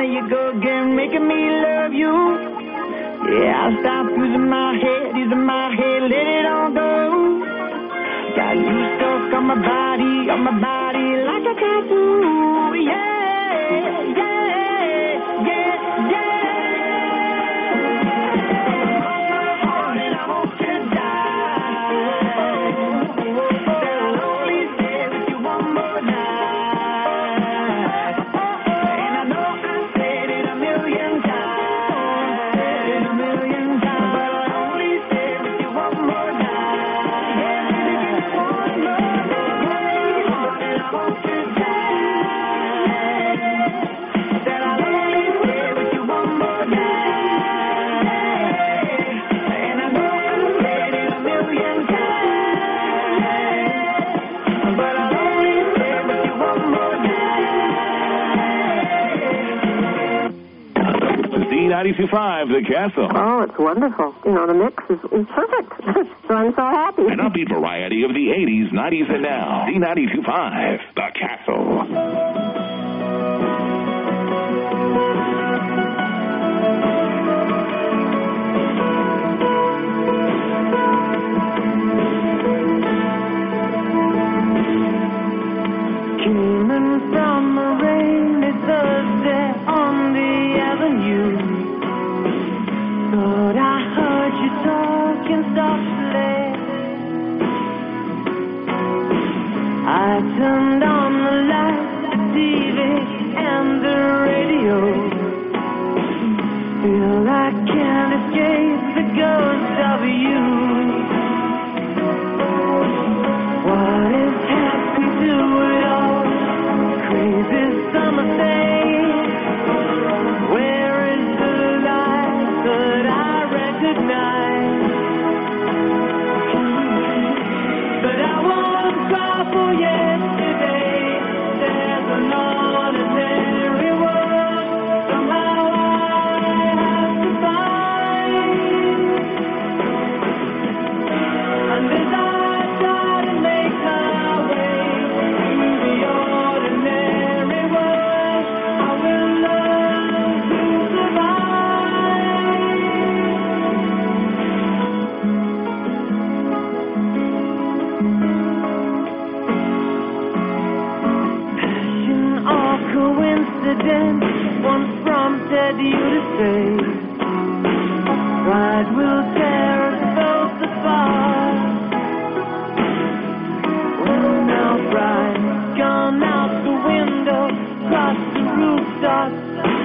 you go again, making me love you. Yeah, I stopped using my head, the castle. Oh, it's wonderful. You know, the mix is perfect. So I'm so happy. An upbeat variety of the 80s, 90s, and now. Z92.5, the castle. Bye.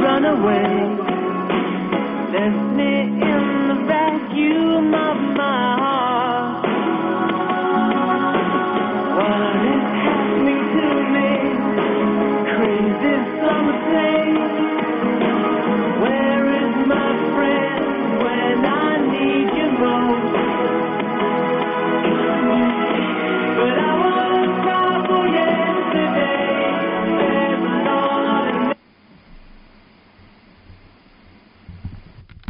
Run away, left me in the vacuum.